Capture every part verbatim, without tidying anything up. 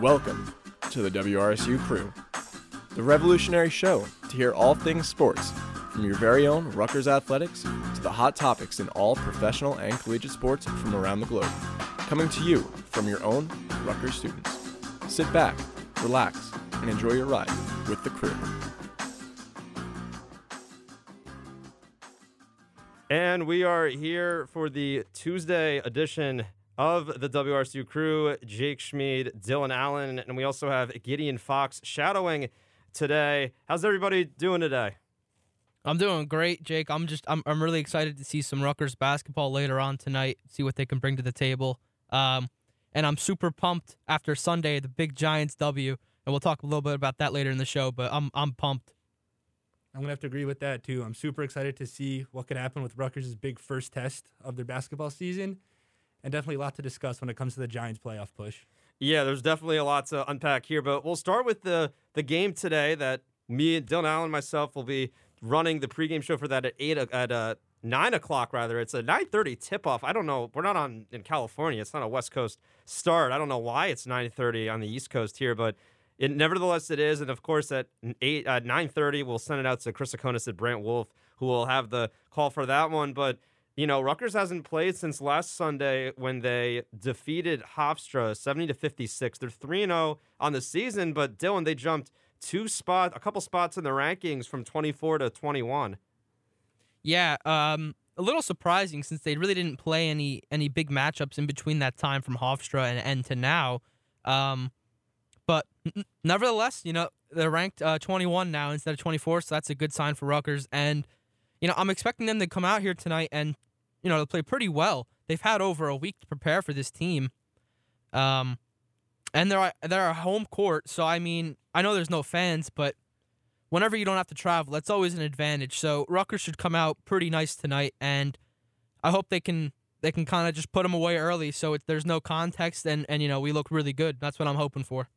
Welcome to the W R S U Crew, the revolutionary show to hear all things sports, from your very own Rutgers athletics to the hot topics in all professional and collegiate sports from around the globe, coming to you from your own Rutgers students. Sit back, relax, and enjoy your ride with the crew. And we are here for the Tuesday edition of the W R S U Crew. Jake Schmid, Dylan Allen, and we also have Gideon Fox shadowing today. How's everybody doing today? I'm doing great, Jake. I'm just I'm I'm really excited to see some Rutgers basketball later on tonight, see what they can bring to the table. Um, and I'm super pumped after Sunday, the big Giants W, and we'll talk a little bit about that later in the show, but I'm I'm pumped. I'm going to have to agree with that, too. I'm super excited to see what could happen with Rutgers' big first test of their basketball season, and definitely a lot to discuss when it comes to the Giants' playoff push. Yeah, there's definitely a lot to unpack here, but we'll start with the, the game today that me, Dylan Allen, and myself will be running the pregame show for that at eight at uh, nine o'clock, rather. It's a nine thirty tip-off. I don't know. We're not on in California. It's not a West Coast start. I don't know why it's nine thirty on the East Coast here, but It, neverthelheless, it is, and of course at eight uh, nine thirty, we'll send it out to Chris Aconis and Brant Wolf, who will have the call for that one. But you know, Rutgers hasn't played since last Sunday when they defeated Hofstra seventy to fifty six. They're three and zero on the season, but Dylan, they jumped two spot, a couple spots in the rankings from twenty four to twenty one. Yeah, um, a little surprising since they really didn't play any any big matchups in between that time from Hofstra and and to now. Um, But nevertheless, you know, they're ranked uh, twenty-one now instead of twenty-four, so that's a good sign for Rutgers. And, you know, I'm expecting them to come out here tonight and, you know, to play pretty well. They've had over a week to prepare for this team. Um, and they're, they're a home court, so, I mean, I know there's no fans, but whenever you don't have to travel, that's always an advantage. So Rutgers should come out pretty nice tonight, and I hope they can they can kind of just put them away early so it, there's no context and, and, you know, we look really good. That's what I'm hoping for.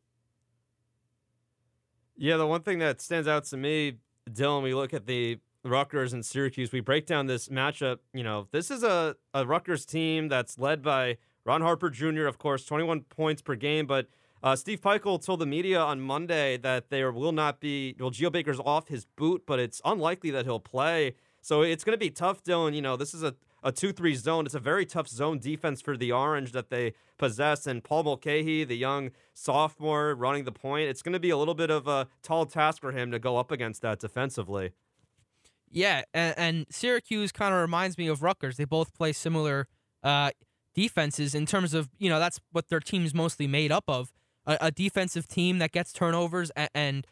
Yeah, the one thing that stands out to me, Dylan, we look at the Rutgers and Syracuse. We break down this matchup. You know, this is a, a Rutgers team that's led by Ron Harper Junior, of course, twenty-one points per game. But uh, Steve Peichel told the media on Monday that there will not be, well, Geo Baker's off his boot, but it's unlikely that he'll play. So it's going to be tough, Dylan. You know, this is a, a two three zone. It's a very tough zone defense for the Orange that they possess. And Paul Mulcahy, the young sophomore running the point, it's going to be a little bit of a tall task for him to go up against that defensively. Yeah, and, and Syracuse kind of reminds me of Rutgers. They both play similar uh, defenses in terms of, you know, that's what their team's mostly made up of. A, a defensive team that gets turnovers and, and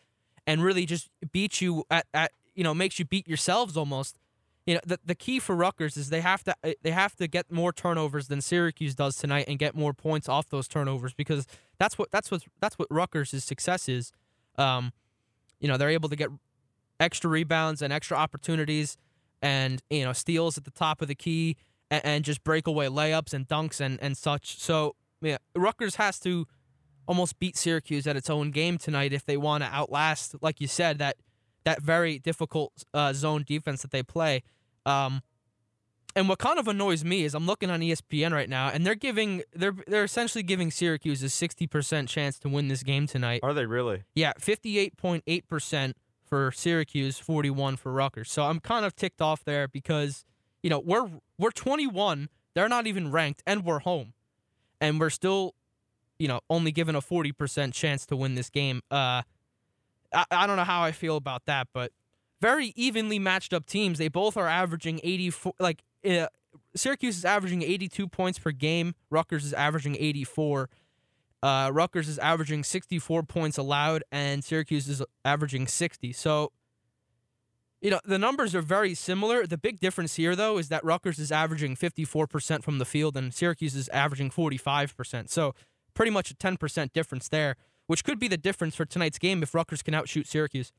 and really just beats you at, at, you know, makes you beat yourselves almost. You know, the the key for Rutgers is they have to they have to get more turnovers than Syracuse does tonight and get more points off those turnovers because that's what that's what that's what Rutgers' success is. Um, you know, they're able to get extra rebounds and extra opportunities and, you know, steals at the top of the key and, and just breakaway layups and dunks and, and such. So yeah, Rutgers has to almost beat Syracuse at its own game tonight if they want to outlast, like you said, that that very difficult uh, zone defense that they play. Um, and what kind of annoys me is I'm looking on E S P N right now, and they're giving they're they're essentially giving Syracuse a sixty percent chance to win this game tonight. Are they really? Yeah, fifty eight point eight percent for Syracuse, forty one for Rutgers. So I'm kind of ticked off there because, you know, we're we're twenty one, they're not even ranked, and we're home, and we're still, you know, only given a forty percent chance to win this game. Uh, I, I don't know how I feel about that, but. Very evenly matched up teams. They both are averaging eighty-four. Like uh, Syracuse is averaging eighty-two points per game. Rutgers is averaging eighty-four. Uh, Rutgers is averaging sixty-four points allowed, and Syracuse is averaging sixty. So, you know, the numbers are very similar. The big difference here, though, is that Rutgers is averaging fifty-four percent from the field, and Syracuse is averaging forty-five percent. So, pretty much a ten percent difference there, which could be the difference for tonight's game if Rutgers can outshoot Syracuse.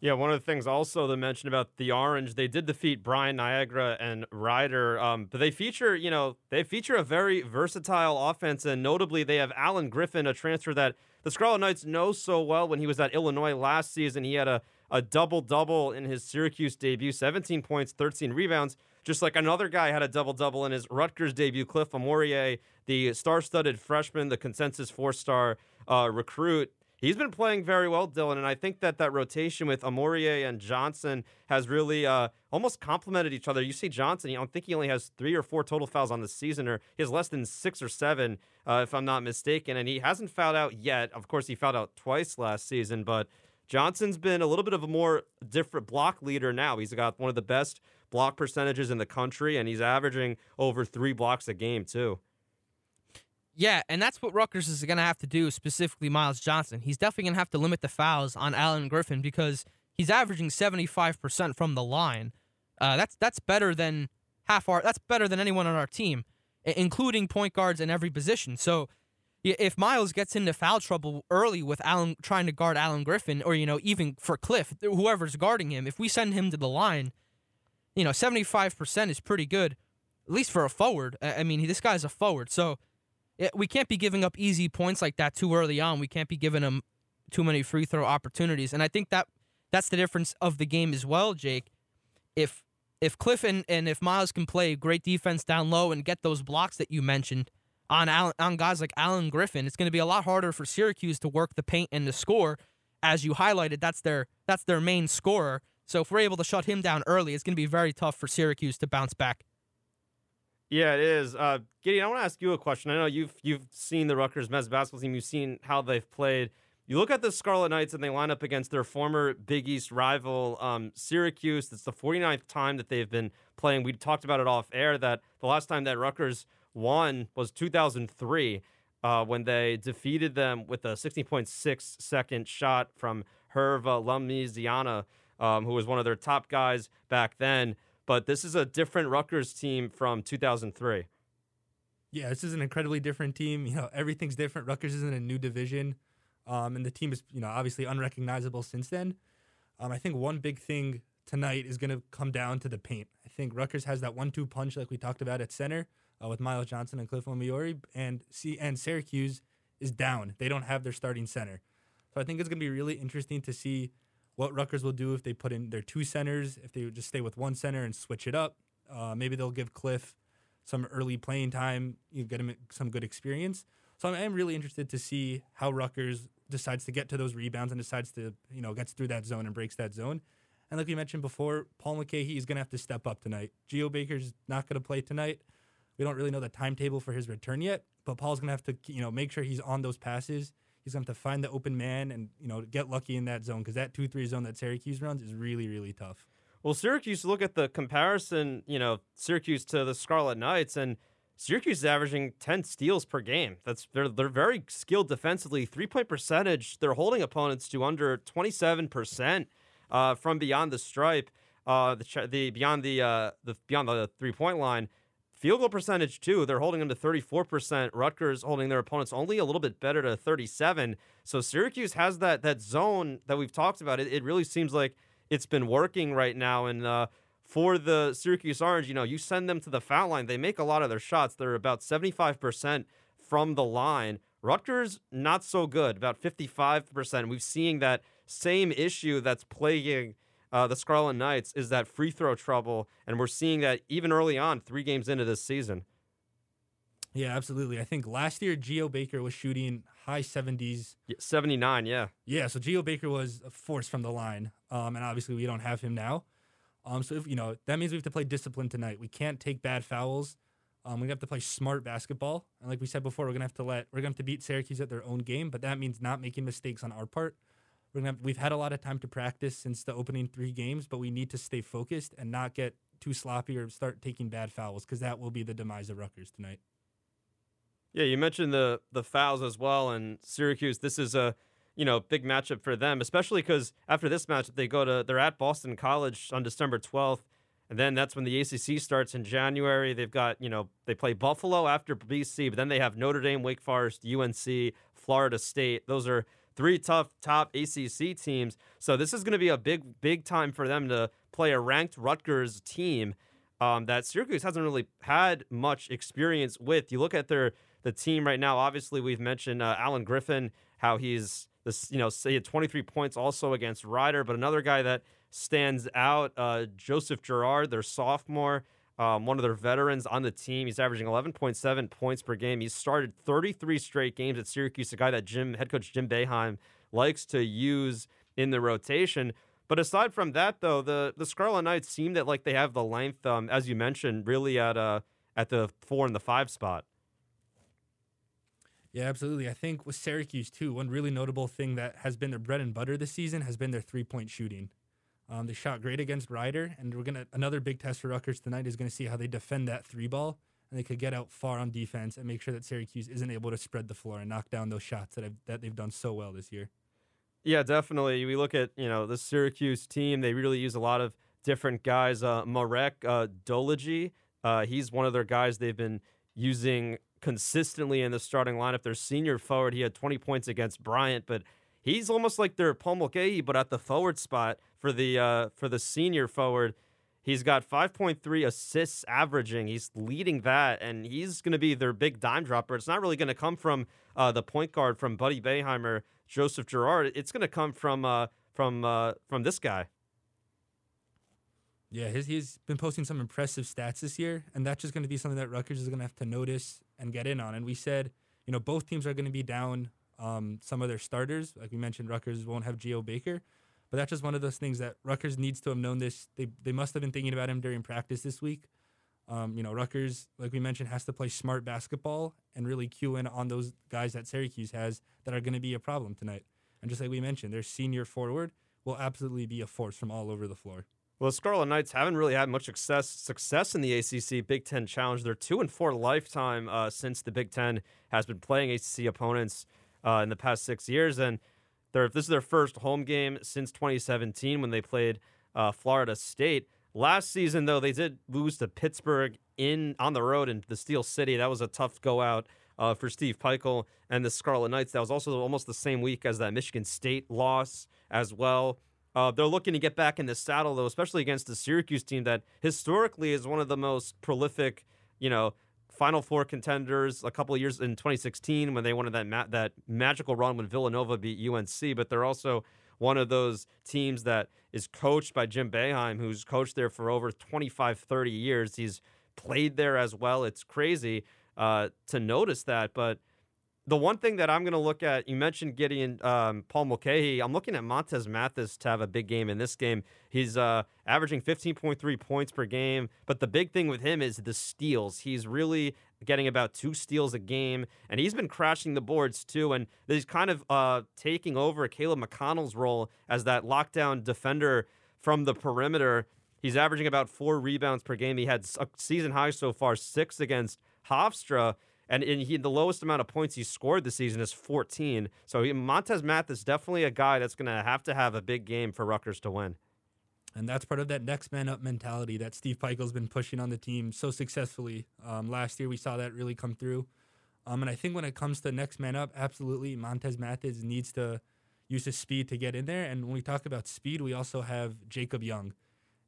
Yeah, one of the things also to mention about the Orange, they did defeat Bryan, Niagara, and Ryder, um, but they feature, you know, they feature a very versatile offense, and notably they have Allen Griffin, a transfer that the Scarlet Knights know so well. When he was at Illinois last season, he had a, a double-double in his Syracuse debut, seventeen points, thirteen rebounds. Just like another guy had a double-double in his Rutgers debut, Cliff Amourier, the star-studded freshman, the consensus four-star uh, recruit. He's been playing very well, Dylan, and I think that that rotation with Amourier and Johnson has really uh, almost complemented each other. You see Johnson, you know, I think he only has three or four total fouls on the season, or he has less than six or seven, uh, if I'm not mistaken, and he hasn't fouled out yet. Of course, he fouled out twice last season, but Johnson's been a little bit of a more different block leader now. He's got one of the best block percentages in the country, and he's averaging over three blocks a game, too. Yeah, and that's what Rutgers is going to have to do, specifically Miles Johnson. He's definitely going to have to limit the fouls on Allen Griffin because he's averaging seventy-five percent from the line. Uh, that's that's better than half our. That's better than anyone on our team, including point guards in every position. So if Miles gets into foul trouble early with Allen trying to guard Allen Griffin, or you know even for Cliff, whoever's guarding him, if we send him to the line, you know seventy-five percent is pretty good, at least for a forward. I mean, this guy's a forward, so. We can't be giving up easy points like that too early on. We can't be giving them too many free throw opportunities. And I think that that's the difference of the game as well, Jake. If if Cliff and, and if Miles can play great defense down low and get those blocks that you mentioned on Allen, on guys like Allen Griffin, it's going to be a lot harder for Syracuse to work the paint and to score. As you highlighted, that's their that's their main scorer. So if we're able to shut him down early, it's going to be very tough for Syracuse to bounce back. Yeah, it is. Uh, Gideon, I want to ask you a question. I know you've you've seen the Rutgers men's basketball team. You've seen how they've played. You look at the Scarlet Knights, and they line up against their former Big East rival, um, Syracuse. It's the forty-ninth time that they've been playing. We talked about it off air that the last time that Rutgers won was two thousand three uh, when they defeated them with a sixteen point six second shot from Herve Lamisiana, um, who was one of their top guys back then. But this is a different Rutgers team from two thousand three. Yeah, this is an incredibly different team. You know, everything's different. Rutgers is in a new division, um, and the team is, you know, obviously unrecognizable since then. Um, I think one big thing tonight is going to come down to the paint. I think Rutgers has that one two punch like we talked about at center uh, with Miles Johnson and Cliff Amourier, and C- and Syracuse is down. They don't have their starting center. So I think it's going to be really interesting to see what Rutgers will do if they put in their two centers, if they would just stay with one center and switch it up. Uh, maybe they'll give Cliff some early playing time, you get him some good experience. So I'm, I'm really interested to see how Rutgers decides to get to those rebounds and decides to, you know, gets through that zone and breaks that zone. And like we mentioned before, Paul McKay is going to have to step up tonight. Geo Baker's not going to play tonight. We don't really know the timetable for his return yet, but Paul's going to have to, you know, make sure he's on those passes. He's going to have to find the open man and, you know, get lucky in that zone because that two three zone that Syracuse runs is really, really tough. Well, Syracuse, look at the comparison, you know, Syracuse to the Scarlet Knights, and Syracuse is averaging ten steals per game. That's they're they're very skilled defensively. Three-point percentage, they're holding opponents to under twenty-seven percent uh, from beyond the stripe, uh, the the beyond the uh, the beyond the three-point line. Field goal percentage, too, they're holding them to thirty-four percent. Rutgers holding their opponents only a little bit better to thirty-seven. So Syracuse has that that zone that we've talked about. It, it really seems like it's been working right now. And uh, for the Syracuse Orange, you know, you send them to the foul line. They make a lot of their shots. They're about seventy-five percent from the line. Rutgers, not so good, about fifty-five percent. We've seen that same issue that's plaguing Uh, the Scarlet Knights is that free throw trouble, and we're seeing that even early on, three games into this season. Yeah, absolutely. I think last year, Geo Baker was shooting high seventies. Yeah, seventy-nine, yeah. Yeah, so Geo Baker was a force from the line, um, and obviously we don't have him now. Um, so, if, you know, that means we have to play discipline tonight. We can't take bad fouls. Um, we have to play smart basketball. And like we said before, we're going to have to let we're going to have to beat Syracuse at their own game, but that means not making mistakes on our part. We're gonna have, we've had a lot of time to practice since the opening three games, but we need to stay focused and not get too sloppy or start taking bad fouls because that will be the demise of Rutgers tonight. Yeah, you mentioned the the fouls as well, and Syracuse, this is a you know big matchup for them, especially because after this matchup, they go to they're at Boston College on December twelfth, and then that's when the A C C starts in January. They've got, you know, they play Buffalo after B C, but then they have Notre Dame, Wake Forest, U N C, Florida State. Those are three tough top A C C teams. So this is going to be a big, big time for them to play a ranked Rutgers team um, that Syracuse hasn't really had much experience with. You look at their the team right now. Obviously, we've mentioned uh, Allen Griffin how he's this, you know, he had twenty-three points also against Ryder, but another guy that stands out, uh, Joseph Girard, their sophomore, um, one of their veterans on the team. He's averaging eleven point seven points per game. He's started thirty-three straight games at Syracuse, a guy that Jim, head coach Jim Boeheim likes to use in the rotation. But aside from that, though, the, the Scarlet Knights seem that like they have the length, um, as you mentioned, really at uh, at the four and the five spot. Yeah, absolutely. I think with Syracuse, too, one really notable thing that has been their bread and butter this season has been their three-point shooting. Um, they shot great against Ryder, and we're gonna another big test for Rutgers tonight is going to see how they defend that three-ball, and they could get out far on defense and make sure that Syracuse isn't able to spread the floor and knock down those shots that, I've, that they've done so well this year. Yeah, definitely. We look at, you know, the Syracuse team. They really use a lot of different guys. Uh, Marek uh, Doligi, uh, he's one of their guys they've been using consistently in the starting lineup. Their senior forward, he had twenty points against Bryant, but he's almost like their Pomokei, but at the forward spot for the uh, for the senior forward, he's got five point three assists averaging. He's leading that, and he's going to be their big dime dropper. It's not really going to come from uh, the point guard from Buddy Boeheim, Joseph Girard. It's going to come from uh, from uh, from this guy. Yeah, his, he's been posting some impressive stats this year, and that's just going to be something that Rutgers is going to have to notice and get in on. And we said, you know, both teams are going to be down um, some of their starters. Like we mentioned, Rutgers won't have Geo Baker, but that's just one of those things that Rutgers needs to have known this. They they must have been thinking about him during practice this week. Um, you know, Rutgers, like we mentioned, has to play smart basketball and really cue in on those guys that Syracuse has that are going to be a problem tonight. And just like we mentioned, their senior forward will absolutely be a force from all over the floor. Well, the Scarlet Knights haven't really had much success success in the A C C Big Ten Challenge. They're two and four lifetime uh, since the Big Ten has been playing A C C opponents uh, in the past six years, and they're, this is their first home game since twenty seventeen when they played uh, Florida State. Last season, though, they did lose to Pittsburgh in on the road in the Steel City. That was a tough go out uh, for Steve Peichel and the Scarlet Knights. That was also almost the same week as that Michigan State loss as well. Uh, they're looking to get back in the saddle, though, especially against the Syracuse team that historically is one of the most prolific, you know, Final Four contenders. A couple of years in twenty sixteen when they wanted that ma- that magical run when Villanova beat U N C, but they're also one of those teams that is coached by Jim Boeheim, who's coached there for over twenty-five, thirty years. He's played there as well. It's crazy uh, to notice that, but the one thing that I'm going to look at, you mentioned Gideon um, Paul Mulcahy. I'm looking at Montez Mathis to have a big game in this game. He's uh, averaging fifteen point three points per game, but the big thing with him is the steals. He's really getting about two steals a game, and he's been crashing the boards too, and he's kind of uh, taking over Caleb McConnell's role as that lockdown defender from the perimeter. He's averaging about four rebounds per game. He had a season high so far, six against Hofstra. And in he, the lowest amount of points he scored this season is fourteen. So he, Montez Mathis is definitely a guy that's going to have to have a big game for Rutgers to win. And that's part of that next man up mentality that Steve Peichel's been pushing on the team so successfully. Um, last year we saw that really come through. Um, and I think when it comes to next man up, absolutely Montez Mathis needs to use his speed to get in there. And when we talk about speed, we also have Jacob Young.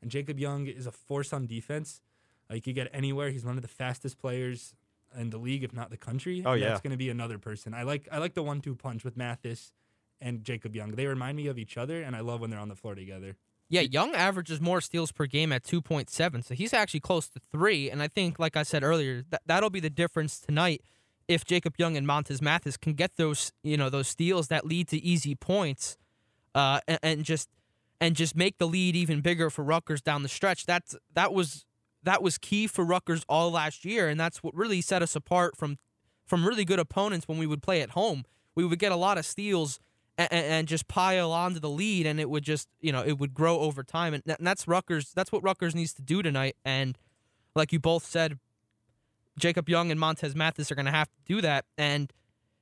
And Jacob Young is a force on defense. Uh, he could get anywhere. He's one of the fastest players in the league, if not the country. Oh, yeah. That's going to be another person. I like I like the one two punch with Mathis and Jacob Young. They remind me of each other, and I love when they're on the floor together. Yeah, Young averages more steals per game at two point seven, so he's actually close to three, and I think, like I said earlier, th- that'll be the difference tonight if Jacob Young and Montez Mathis can get those, you know, those steals that lead to easy points uh, and, and just and just make the lead even bigger for Rutgers down the stretch. That's, that was... That was key for Rutgers all last year, and that's what really set us apart from from really good opponents when we would play at home. We would get a lot of steals and, and just pile onto the lead, and it would just, you know, it would grow over time. And that's Rutgers. That's what Rutgers needs to do tonight. And like you both said, Jacob Young and Montez Mathis are going to have to do that. And,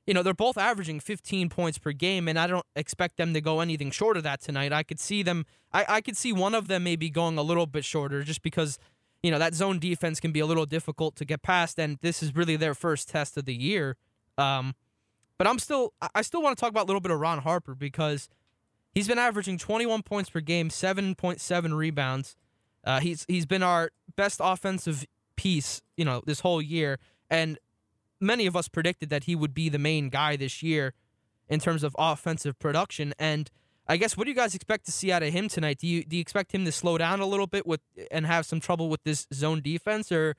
you know, they're both averaging fifteen points per game, and I don't expect them to go anything short of that tonight. I could see them. I, I could see one of them maybe going a little bit shorter just because, you know, that zone defense can be a little difficult to get past, and this is really their first test of the year. Um, but I'm still, I still want to talk about a little bit of Ron Harper because he's been averaging twenty-one points per game, seven point seven rebounds. Uh, he's he's been our best offensive piece, you know, this whole year, and many of us predicted that he would be the main guy this year. in terms of offensive production. And I guess, what do you guys expect to see out of him tonight? Do you do you expect him to slow down a little bit with and have some trouble with this zone defense, or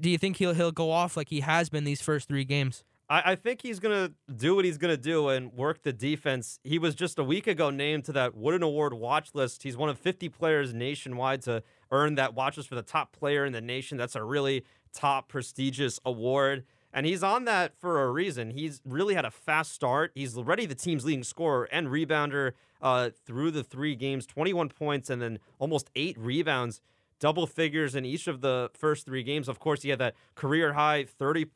do you think he'll he'll go off like he has been these first three games? I, I think he's gonna do what he's gonna do and work the defense. He was just a week ago named to that Wooden Award watch list. He's one of fifty players nationwide to earn that watch list for the top player in the nation. That's a really top prestigious award. And he's on that for a reason. He's really had a fast start. He's already the team's leading scorer and rebounder uh, through the three games, twenty-one points and then almost eight rebounds, double figures in each of the first three games. Of course, he had that career-high thirty,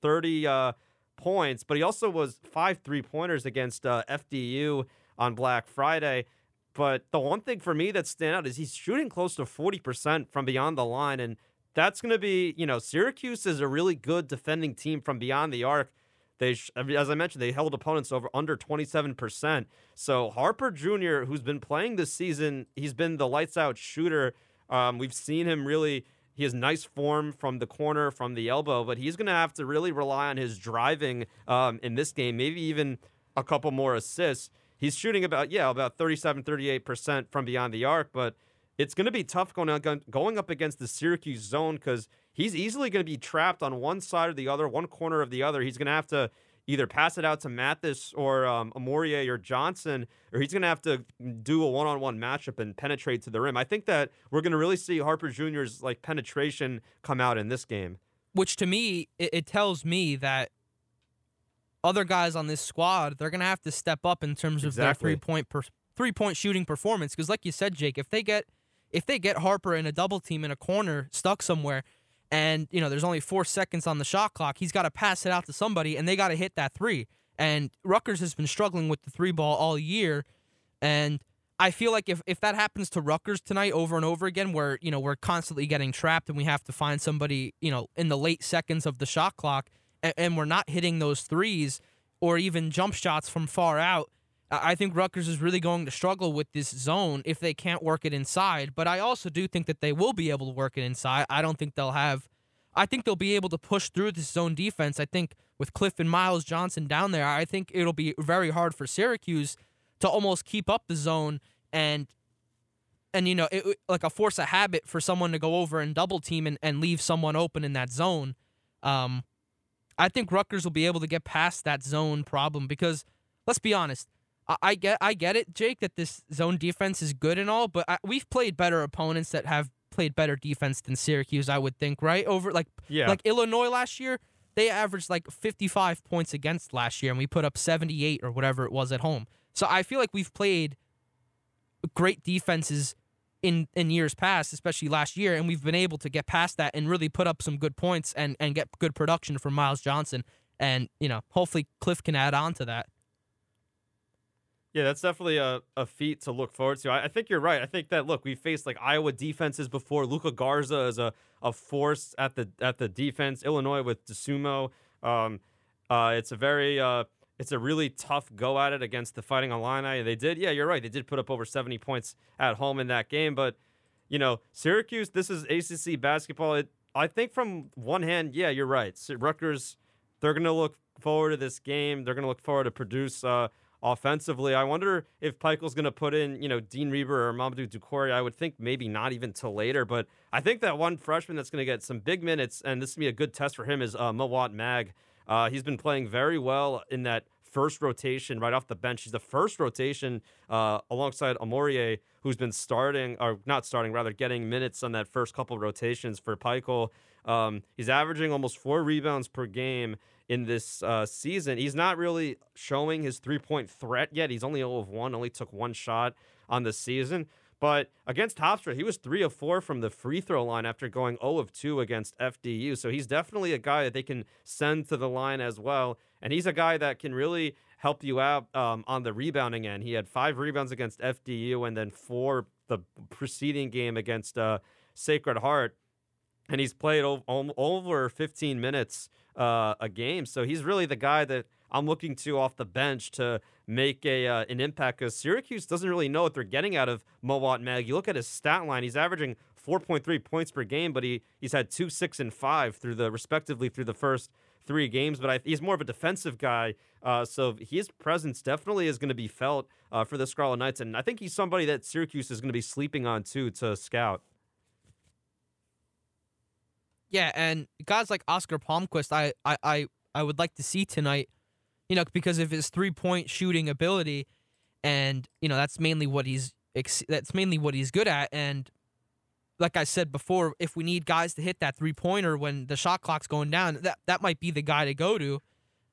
thirty uh, points, but he also was five three-pointers against uh, F D U on Black Friday. But the one thing for me that stands out is he's shooting close to forty percent from beyond the line, and that's going to be, you know, Syracuse is a really good defending team from beyond the arc. They, as I mentioned, they held opponents over under twenty-seven percent. So Harper Junior, who's been playing this season, he's been the lights-out shooter. Um, we've seen him really, he has nice form from the corner, from the elbow, but he's going to have to really rely on his driving um, in this game, maybe even a couple more assists. He's shooting about, yeah, about thirty-seven, thirty-eight percent from beyond the arc, but it's going to be tough going out, going up against the Syracuse zone because he's easily going to be trapped on one side or the other, one corner of the other. He's going to have to either pass it out to Mathis or um, Amorie or Johnson, or he's going to have to do a one-on-one matchup and penetrate to the rim. I think that we're going to really see Harper Junior's like penetration come out in this game. Which to me, it, it tells me that other guys on this squad, they're going to have to step up in terms of exactly. their three-point per, three-point shooting performance because like you said, Jake, if they get... If they get Harper in a double team in a corner, stuck somewhere, and you know there's only four seconds on the shot clock, he's got to pass it out to somebody, and they got to hit that three. And Rutgers has been struggling with the three ball all year, and I feel like if, if that happens to Rutgers tonight over and over again, where you know we're constantly getting trapped and we have to find somebody you know in the late seconds of the shot clock, and, and we're not hitting those threes or even jump shots from far out. I think Rutgers is really going to struggle with this zone if they can't work it inside. But I also do think that they will be able to work it inside. I don't think they'll have... I think they'll be able to push through this zone defense. I think with Cliff and Miles Johnson down there, I think it'll be very hard for Syracuse to almost keep up the zone and, and you know, it, like a force of habit for someone to go over and double team and, and leave someone open in that zone. Um, I think Rutgers will be able to get past that zone problem because, let's be honest, I get I get it, Jake, that this zone defense is good and all, but I, we've played better opponents that have played better defense than Syracuse, I would think, right? Over like yeah. like Illinois last year, they averaged like fifty-five points against last year, and we put up seventy-eight or whatever it was at home. So I feel like we've played great defenses in, in years past, especially last year, and we've been able to get past that and really put up some good points and, and get good production from Miles Johnson. And, you know, hopefully Cliff can add on to that. Yeah, that's definitely a, a feat to look forward to. I, I think you're right. I think that, look, we've faced, like, Iowa defenses before. Luca Garza is a, a force at the at the defense. Illinois with DeSumo. Um, uh, it's a very uh, – it's a really tough go at it against the Fighting Illini. They did – yeah, you're right. They did put up over seventy points at home in that game. But, you know, Syracuse, this is A C C basketball. It, I think from one hand, yeah, you're right. Rutgers, they're going to look forward to this game. They're going to look forward to produce uh, – offensively, I wonder if Peichel's going to put in, you know, Dean Reber or Mamadou Doucouré. I would think maybe not even till later, but I think that one freshman that's going to get some big minutes, and this is going to be a good test for him, is uh, Mawat Mag. Uh, he's been playing very well in that first rotation right off the bench. He's the first rotation uh, alongside Amorie, who's been starting, or not starting, rather getting minutes on that first couple rotations for Peichel. Um, he's averaging almost four rebounds per game in this uh, season. He's not really showing his three-point threat yet. He's only zero of one, only took one shot on the season. But against Hofstra, he was three of four from the free throw line after going zero of two against F D U. So he's definitely a guy that they can send to the line as well. And he's a guy that can really help you out um, on the rebounding end. He had five rebounds against F D U and then four the preceding game against uh, Sacred Heart. And he's played o- over fifteen minutes uh, a game. So he's really the guy that I'm looking to off the bench to make a uh, an impact because Syracuse doesn't really know what they're getting out of Mawat Mag. You look at his stat line, he's averaging four point three points per game, but he, he's had two, six, and five through the respectively through the first three games, but I, he's more of a defensive guy, uh, so his presence definitely is going to be felt uh, for the Scarlet Knights, and I think he's somebody that Syracuse is going to be sleeping on, too, to scout. Yeah, and guys like Oscar Palmquist, I, I, I, I would like to see tonight, you know, because of his three-point shooting ability, and, you know, that's mainly what he's that's mainly what he's good at, and like I said before, if we need guys to hit that three-pointer when the shot clock's going down, that, that might be the guy to go to.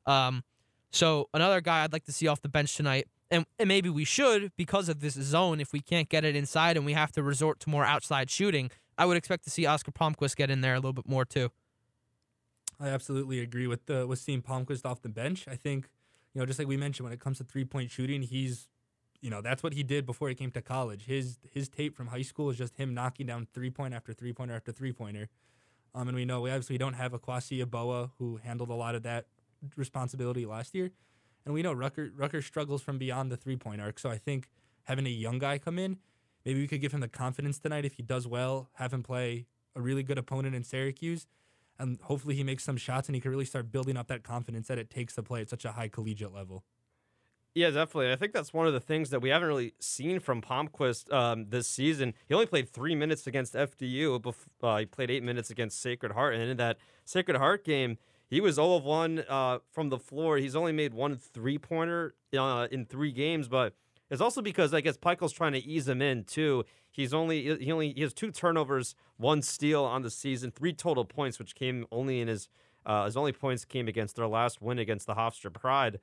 Um, so another guy I'd like to see off the bench tonight, and, and maybe we should because of this zone. If we can't get it inside and we have to resort to more outside shooting, I would expect to see Oscar Palmquist get in there a little bit more too. I absolutely agree with the, with seeing Palmquist off the bench. I think, you know, just like we mentioned, when it comes to three-point shooting, he's You know, that's what he did before he came to college. His his tape from high school is just him knocking down three-point after three-pointer after three-pointer. Um, and we know we obviously don't have Akwasi Eboah, who handled a lot of that responsibility last year. And we know Rucker, Rucker struggles from beyond the three-point arc. So I think having a young guy come in, maybe we could give him the confidence tonight if he does well, have him play a really good opponent in Syracuse. And hopefully he makes some shots and he can really start building up that confidence that it takes to play at such a high collegiate level. Yeah, definitely. I think that's one of the things that we haven't really seen from Palmquist um, this season. He only played three minutes against F D U. Before, uh, he played eight minutes against Sacred Heart. And in that Sacred Heart game, he was zero of one uh, from the floor. He's only made one three-pointer uh, in three games. But it's also because, I guess, Pykell's trying to ease him in, too. He's only he, only, he has two turnovers, one steal on the season, three total points, which came only in his uh, – his only points came against their last win against the Hofstra Pride.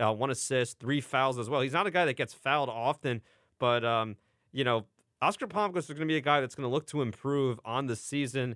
Uh, one assist, three fouls as well. He's not a guy that gets fouled often, but, um, you know, Oscar Palmquist is going to be a guy that's going to look to improve on the season.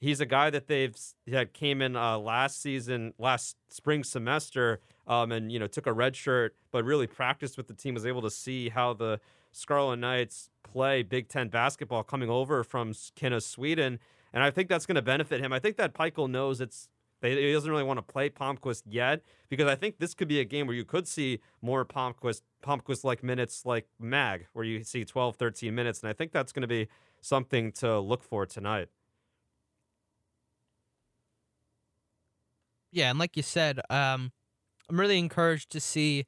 He's a guy that they've that came in uh, last season, last spring semester, um, and, you know, took a red shirt, but really practiced with the team, was able to see how the Scarlet Knights play Big Ten basketball coming over from Kinna, Sweden, and I think that's going to benefit him. I think that Pykell knows it's He doesn't really want to play Palmquist yet because I think this could be a game where you could see more Palmquist, Palmquist-like minutes like Mag, where you see twelve, thirteen minutes, and I think that's going to be something to look for tonight. Yeah, and like you said, um, I'm really encouraged to see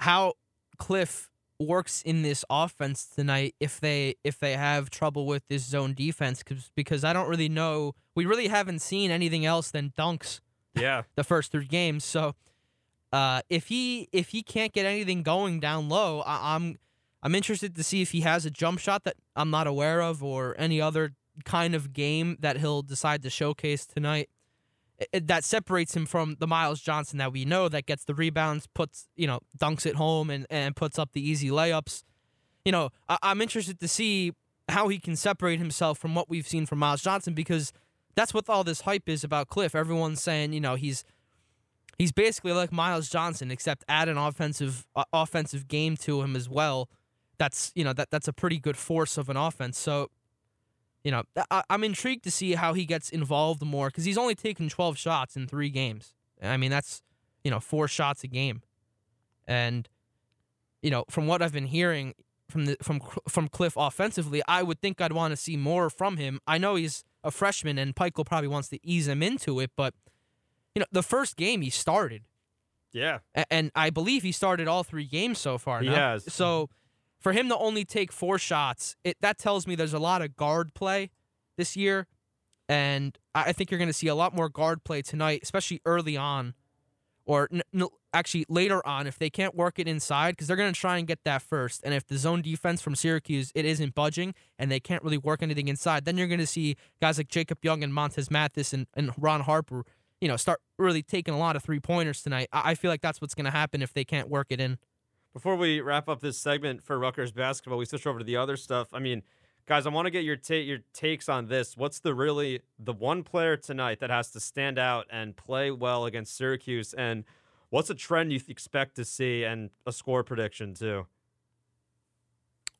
how Cliff works in this offense tonight if they if they have trouble with this zone defense, cause, because I don't really know. We really haven't seen anything else than dunks yeah. the first three games. So uh, if he if he can't get anything going down low, I, I'm I'm interested to see if he has a jump shot that I'm not aware of or any other kind of game that he'll decide to showcase tonight. It, it, that separates him from the Miles Johnson that we know that gets the rebounds, puts, you know, dunks at home and, and puts up the easy layups. You know, I, I'm interested to see how he can separate himself from what we've seen from Miles Johnson, because that's what all this hype is about Cliff. Everyone's saying, you know, he's he's basically like Miles Johnson, except add an offensive uh, offensive game to him as well. That's, you know, that that's a pretty good force of an offense. So, you know, I, I'm intrigued to see how he gets involved more, because he's only taken twelve shots in three games. I mean, that's, you know, four shots a game. And, you know, from what I've been hearing from the, from from Cliff offensively, I would think I'd want to see more from him. I know he's a freshman and Pykell probably wants to ease him into it, but, you know, the first game he started. Yeah. A- and I believe he started all three games so far. He no? has. So for him to only take four shots, it that tells me there's a lot of guard play this year, and I think you're going to see a lot more guard play tonight, especially early on, or n- n- actually later on if they can't work it inside, because they're going to try and get that first. And if the zone defense from Syracuse, it isn't budging, and they can't really work anything inside, then you're going to see guys like Jacob Young and Montez Mathis and, and Ron Harper, you know, start really taking a lot of three-pointers tonight. I, I feel like that's what's going to happen if they can't work it in. Before we wrap up this segment for Rutgers basketball, we switch over to the other stuff. I mean, guys, I want to get your ta- your takes on this. What's the really the one player tonight that has to stand out and play well against Syracuse? And what's a trend you expect to see, and a score prediction too?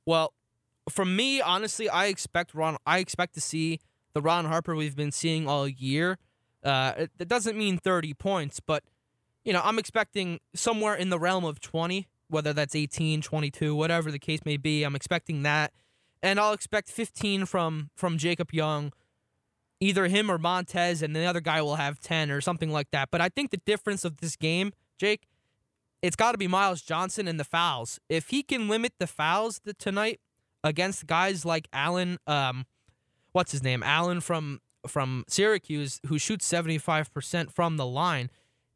Well, from me, honestly, I expect Ron. I expect to see the Ron Harper we've been seeing all year. Uh, it, it doesn't mean thirty points, but you know, I'm expecting somewhere in the realm of twenty. Whether that's eighteen, twenty-two, whatever the case may be, I'm expecting that. And I'll expect fifteen from, from Jacob Young, either him or Montez, and the other guy will have ten or something like that. But I think the difference of this game, Jake, it's got to be Miles Johnson and the fouls. If he can limit the fouls the, tonight against guys like Allen, um, what's his name, Allen from from Syracuse, who shoots seventy-five percent from the line,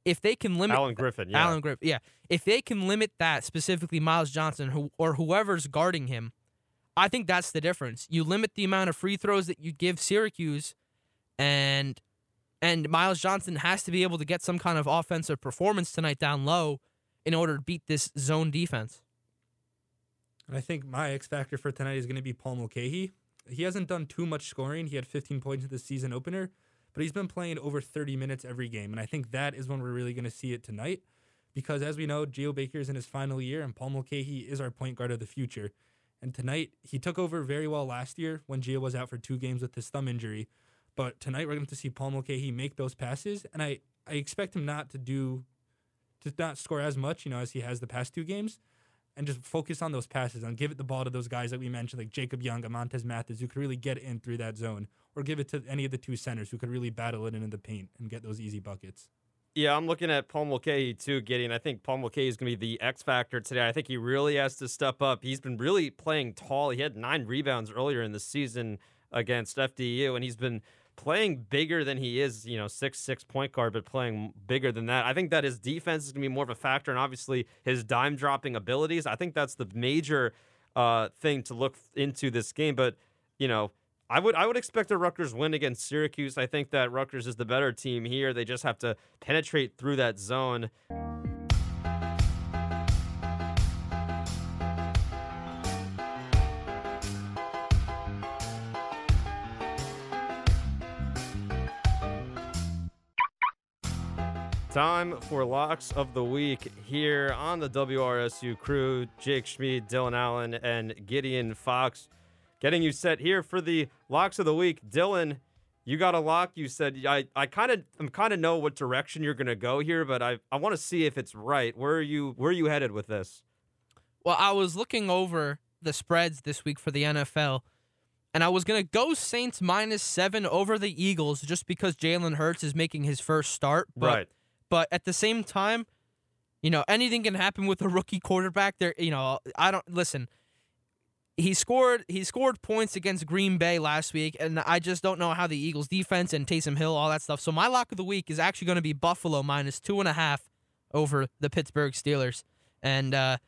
if they can limit... Allen Griffin, yeah. Allen Griffin, yeah. If they can limit that, specifically Miles Johnson who, or whoever's guarding him, I think that's the difference. You limit the amount of free throws that you give Syracuse, and and Miles Johnson has to be able to get some kind of offensive performance tonight down low in order to beat this zone defense. And I think my X factor for tonight is going to be Paul Mulcahy. He hasn't done too much scoring. He had fifteen points in the season opener, but he's been playing over thirty minutes every game, and I think that is when we're really going to see it tonight because, as we know, Geo Baker's in his final year, and Paul Mulcahy is our point guard of the future. And tonight, he took over very well last year when Geo was out for two games with his thumb injury, but tonight we're going to see Paul Mulcahy make those passes, and I, I expect him not to do to not score as much, you know, as he has the past two games, and just focus on those passes and give it the ball to those guys that we mentioned, like Jacob Young, Montez Mathis, who could really get in through that zone, or give it to any of the two centers who could really battle it into the paint and get those easy buckets. Yeah, I'm looking at Paul Mulcahy too, Gideon. I think Paul Mulcahy is going to be the X factor today. I think he really has to step up. He's been really playing tall. He had nine rebounds earlier in the season against F D U, and he's been playing bigger than he is, you know, six six point guard, but playing bigger than that. I think that his defense is going to be more of a factor, and obviously his dime-dropping abilities. I think that's the major uh, thing to look into this game. But, you know, I would I would expect a Rutgers win against Syracuse. I think that Rutgers is the better team here. They just have to penetrate through that zone. Time for Locks of the Week here on the W R S U crew. Jake Schmid, Dylan Allen, and Gideon Fox getting you set here for the Locks of the Week. Dylan, you got a lock. You said, I, I kind of I'm kind of know what direction you're going to go here, but I, I want to see if it's right. Where are you Where are you headed with this? Well, I was looking over the spreads this week for the N F L, and I was going to go Saints minus seven over the Eagles just because Jalen Hurts is making his first start. But right. But at the same time, you know, anything can happen with a rookie quarterback. There, you know, I don't listen. He scored he scored points against Green Bay last week, and I just don't know how the Eagles defense and Taysom Hill, all that stuff. So my lock of the week is actually going to be Buffalo minus two and a half over the Pittsburgh Steelers. And uh,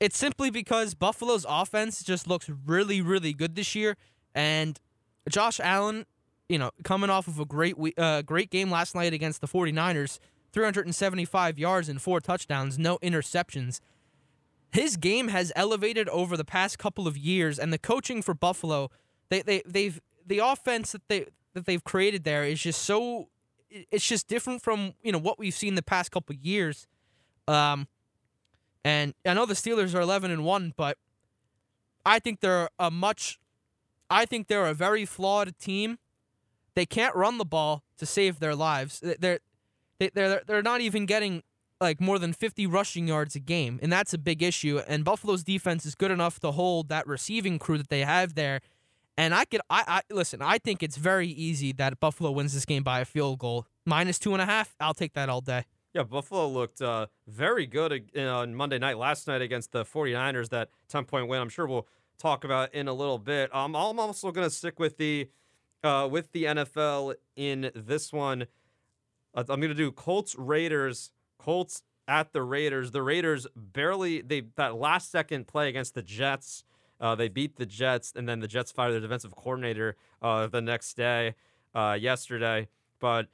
it's simply because Buffalo's offense just looks really, really good this year. And Josh Allen, you know, coming off of a great we- uh, great game last night against the 49ers, three hundred seventy-five yards and four touchdowns, no interceptions. His game has elevated over the past couple of years, and the coaching for Buffalo, they they they've the offense that they that they've created there is just so it's just different from, you know, what we've seen the past couple of years. Um, and I know the Steelers are eleven and one, but I think they're a much I think they're a very flawed team. They can't run the ball to save their lives. They're They they're they're not even getting like more than fifty rushing yards a game, and that's a big issue. And Buffalo's defense is good enough to hold that receiving crew that they have there. And I could I, I listen. I think it's very easy that Buffalo wins this game by a field goal, minus two and a half. I'll take that all day. Yeah, Buffalo looked uh, very good uh, on Monday night last night against the 49ers. That ten point win, I'm sure we'll talk about in a little bit. Um, I'm also going to stick with the uh, with the N F L in this one. I'm going to do Colts, Raiders, Colts at the Raiders. The Raiders barely, they that last second play against the Jets, uh, they beat the Jets, and then the Jets fired their defensive coordinator uh, the next day, uh, yesterday. But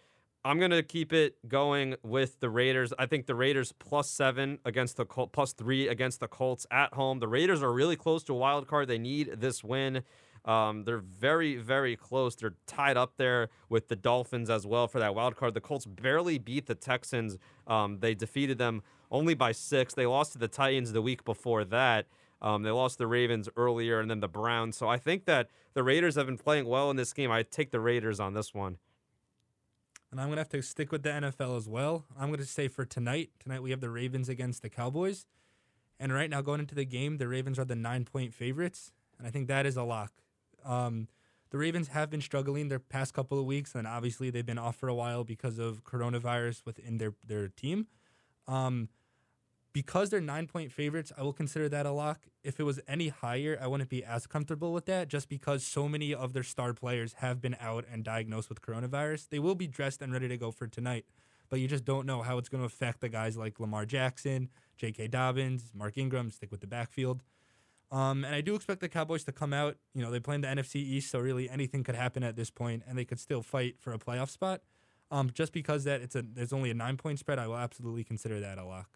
I'm going to keep it going with the Raiders. I think the Raiders plus seven against the Colts, plus three against the Colts at home. The Raiders are really close to a wild card. They need this win. Um, they're very, very close. They're tied up there with the Dolphins as well for that wild card. The Colts barely beat the Texans. Um, they defeated them only by six. They lost to the Titans the week before that. Um, they lost the Ravens earlier and then the Browns. So I think that the Raiders have been playing well in this game. I take the Raiders on this one. And I'm going to have to stick with the N F L as well. I'm going to say for tonight, tonight we have the Ravens against the Cowboys. And right now going into the game, the Ravens are the nine-point favorites. And I think that is a lock. Um, The Ravens have been struggling their past couple of weeks, and obviously they've been off for a while because of coronavirus within their, their team. Um, because they're nine-point favorites, I will consider that a lock. If it was any higher, I wouldn't be as comfortable with that just because so many of their star players have been out and diagnosed with coronavirus. They will be dressed and ready to go for tonight, but you just don't know how it's going to affect the guys like Lamar Jackson, J K. Dobbins, Mark Ingram, stick with the backfield. Um, and I do expect the Cowboys to come out. You know, they play in the N F C East, so really anything could happen at this point, and they could still fight for a playoff spot. Um, just because that it's a there's only a nine-point spread, I will absolutely consider that a lock.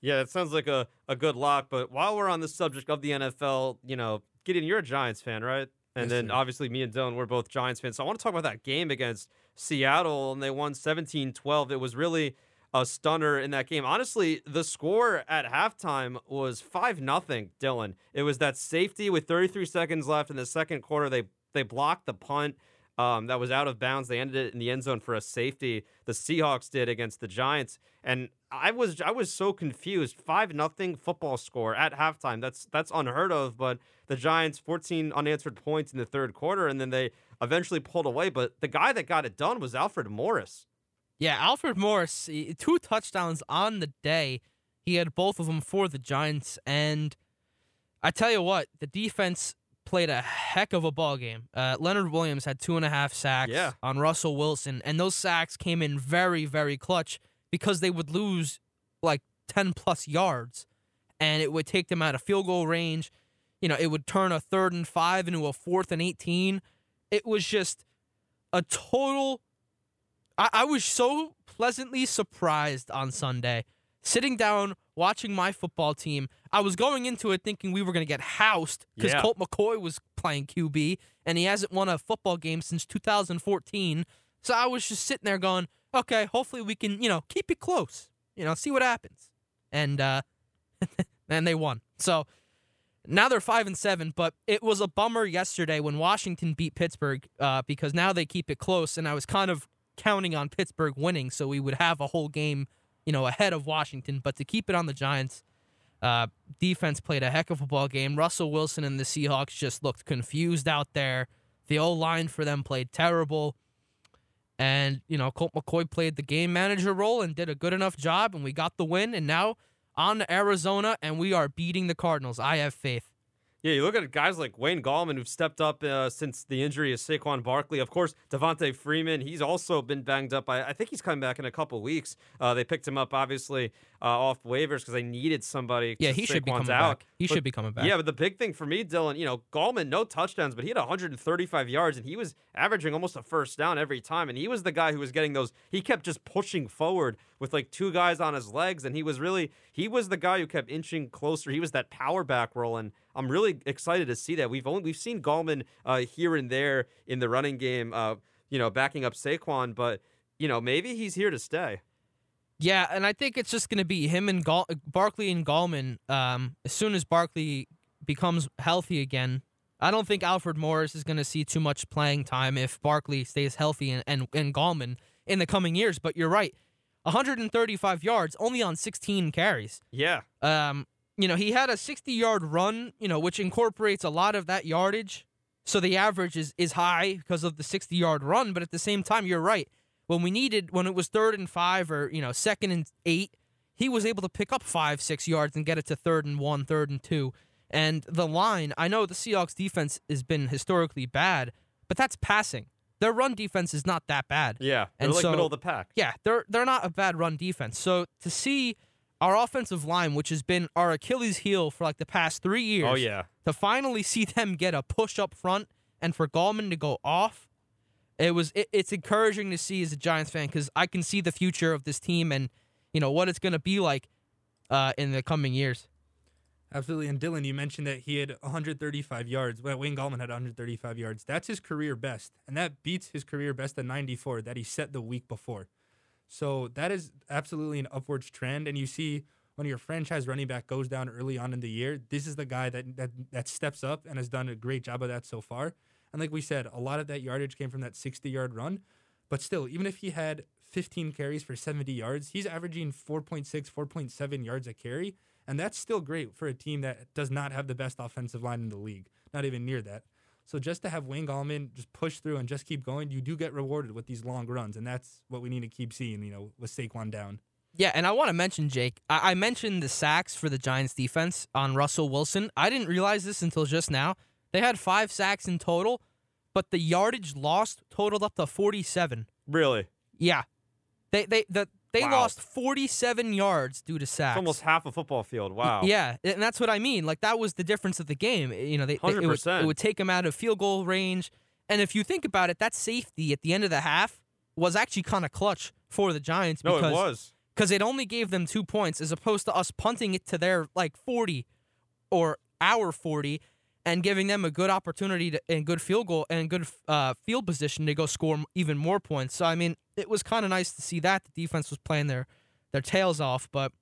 Yeah, that sounds like a, a good lock. But while we're on the subject of the N F L, you know, Gideon, you're a Giants fan, right? And yes, then sir. Obviously me and Dylan, we're both Giants fans. So I want to talk about that game against Seattle, and they won seventeen twelve. It was really a stunner in that game. Honestly, the score at halftime was five nothing, Dylan. It was that safety with thirty-three seconds left in the second quarter. They they blocked the punt um, that was out of bounds. They ended it in the end zone for a safety. The Seahawks did against the Giants. And I was I was so confused. five nothing football score at halftime. That's that's unheard of, but the Giants, fourteen unanswered points in the third quarter, and then they eventually pulled away. But the guy that got it done was Alfred Morris. Yeah, Alfred Morris, two touchdowns on the day. He had both of them for the Giants, and I tell you what, the defense played a heck of a ball game. Uh, Leonard Williams had two and a half sacks yeah. on Russell Wilson, and those sacks came in very, very clutch because they would lose like ten-plus yards, and it would take them out of field goal range. You know, it would turn a third and five into a fourth and eighteen. It was just a total... I was so pleasantly surprised on Sunday, sitting down, watching my football team. I was going into it thinking we were going to get housed because yeah. Colt McCoy was playing Q B, and he hasn't won a football game since two thousand fourteen. So I was just sitting there going, okay, hopefully we can, you know, keep it close, you know, see what happens. And uh, and they won. So now they're five and seven, but it was a bummer yesterday when Washington beat Pittsburgh uh, because now they keep it close, and I was kind of counting on Pittsburgh winning, so we would have a whole game, you know, ahead of Washington. But to keep it on the Giants, uh, defense played a heck of a ball game. Russell Wilson and the Seahawks just looked confused out there. The O-line for them played terrible. And, you know, Colt McCoy played the game manager role and did a good enough job, and we got the win. And now on to Arizona, and we are beating the Cardinals. I have faith. Yeah, you look at guys like Wayne Gallman, who've stepped up uh, since the injury of Saquon Barkley. Of course, Devontae Freeman, he's also been banged up. I, I think he's coming back in a couple weeks. Uh, they picked him up, obviously, uh, off waivers because they needed somebody. Yeah, he Saquon's should be coming out. back. He but, should be coming back. Yeah, but the big thing for me, Dylan, you know, Gallman, no touchdowns, but he had one hundred thirty-five yards, and he was averaging almost a first down every time. And he was the guy who was getting those. He kept just pushing forward with, like, two guys on his legs, and he was really, he was the guy who kept inching closer. He was that power back role, and I'm really excited to see that. We've only we've seen Gallman uh, here and there in the running game, uh, you know, backing up Saquon, but you know maybe he's here to stay. Yeah, and I think it's just going to be him and Gall- Barkley and Gallman. Um, as soon as Barkley becomes healthy again, I don't think Alfred Morris is going to see too much playing time if Barkley stays healthy and, and and Gallman in the coming years. But you're right, one hundred thirty-five yards only on sixteen carries. Yeah. Um. You know, he had a sixty-yard run, you know, which incorporates a lot of that yardage. So the average is, is high because of the sixty-yard run. But at the same time, you're right. When we needed, when it was third and five or, you know, second and eight, he was able to pick up five, six yards and get it to third and one, third and two. And the line, I know the Seahawks defense has been historically bad, but that's passing. Their run defense is not that bad. Yeah, they're and like so, middle of the pack. Yeah, they're they're not a bad run defense. So to see our offensive line, which has been our Achilles heel for like the past three years, oh, yeah. to finally see them get a push up front and for Gallman to go off, it was it, it's encouraging to see as a Giants fan because I can see the future of this team and you know what it's going to be like uh, in the coming years. Absolutely, and Dylan, you mentioned that he had one hundred thirty-five yards. Well, Wayne Gallman had one hundred thirty-five yards. That's his career best, and that beats his career best at ninety-four that he set the week before. So that is absolutely an upwards trend, and you see when your franchise running back goes down early on in the year, this is the guy that, that that steps up and has done a great job of that so far. And like we said, a lot of that yardage came from that sixty-yard run, but still, even if he had fifteen carries for seventy yards, he's averaging four point six, four point seven yards a carry, and that's still great for a team that does not have the best offensive line in the league, not even near that. So just to have Wayne Gallman just push through and just keep going, you do get rewarded with these long runs, and that's what we need to keep seeing, you know, with Saquon down. Yeah, and I want to mention, Jake, I, I mentioned the sacks for the Giants defense on Russell Wilson. I didn't realize this until just now. They had five sacks in total, but the yardage lost totaled up to forty-seven. Really? Yeah. They they the, they wow. lost forty-seven yards due to sacks. It's almost half a football field. Wow. Yeah, and that's what I mean. Like, that was the difference of the game. You know, they, they it, would, it would take them out of field goal range. And if you think about it, that safety at the end of the half was actually kind of clutch for the Giants. Because, no, it was. Because it only gave them two points as opposed to us punting it to their, like, forty or our forty and giving them a good opportunity to, and good field goal and good uh, field position to go score even more points. So, I mean, it was kind of nice to see that. The defense was playing their, their tails off. But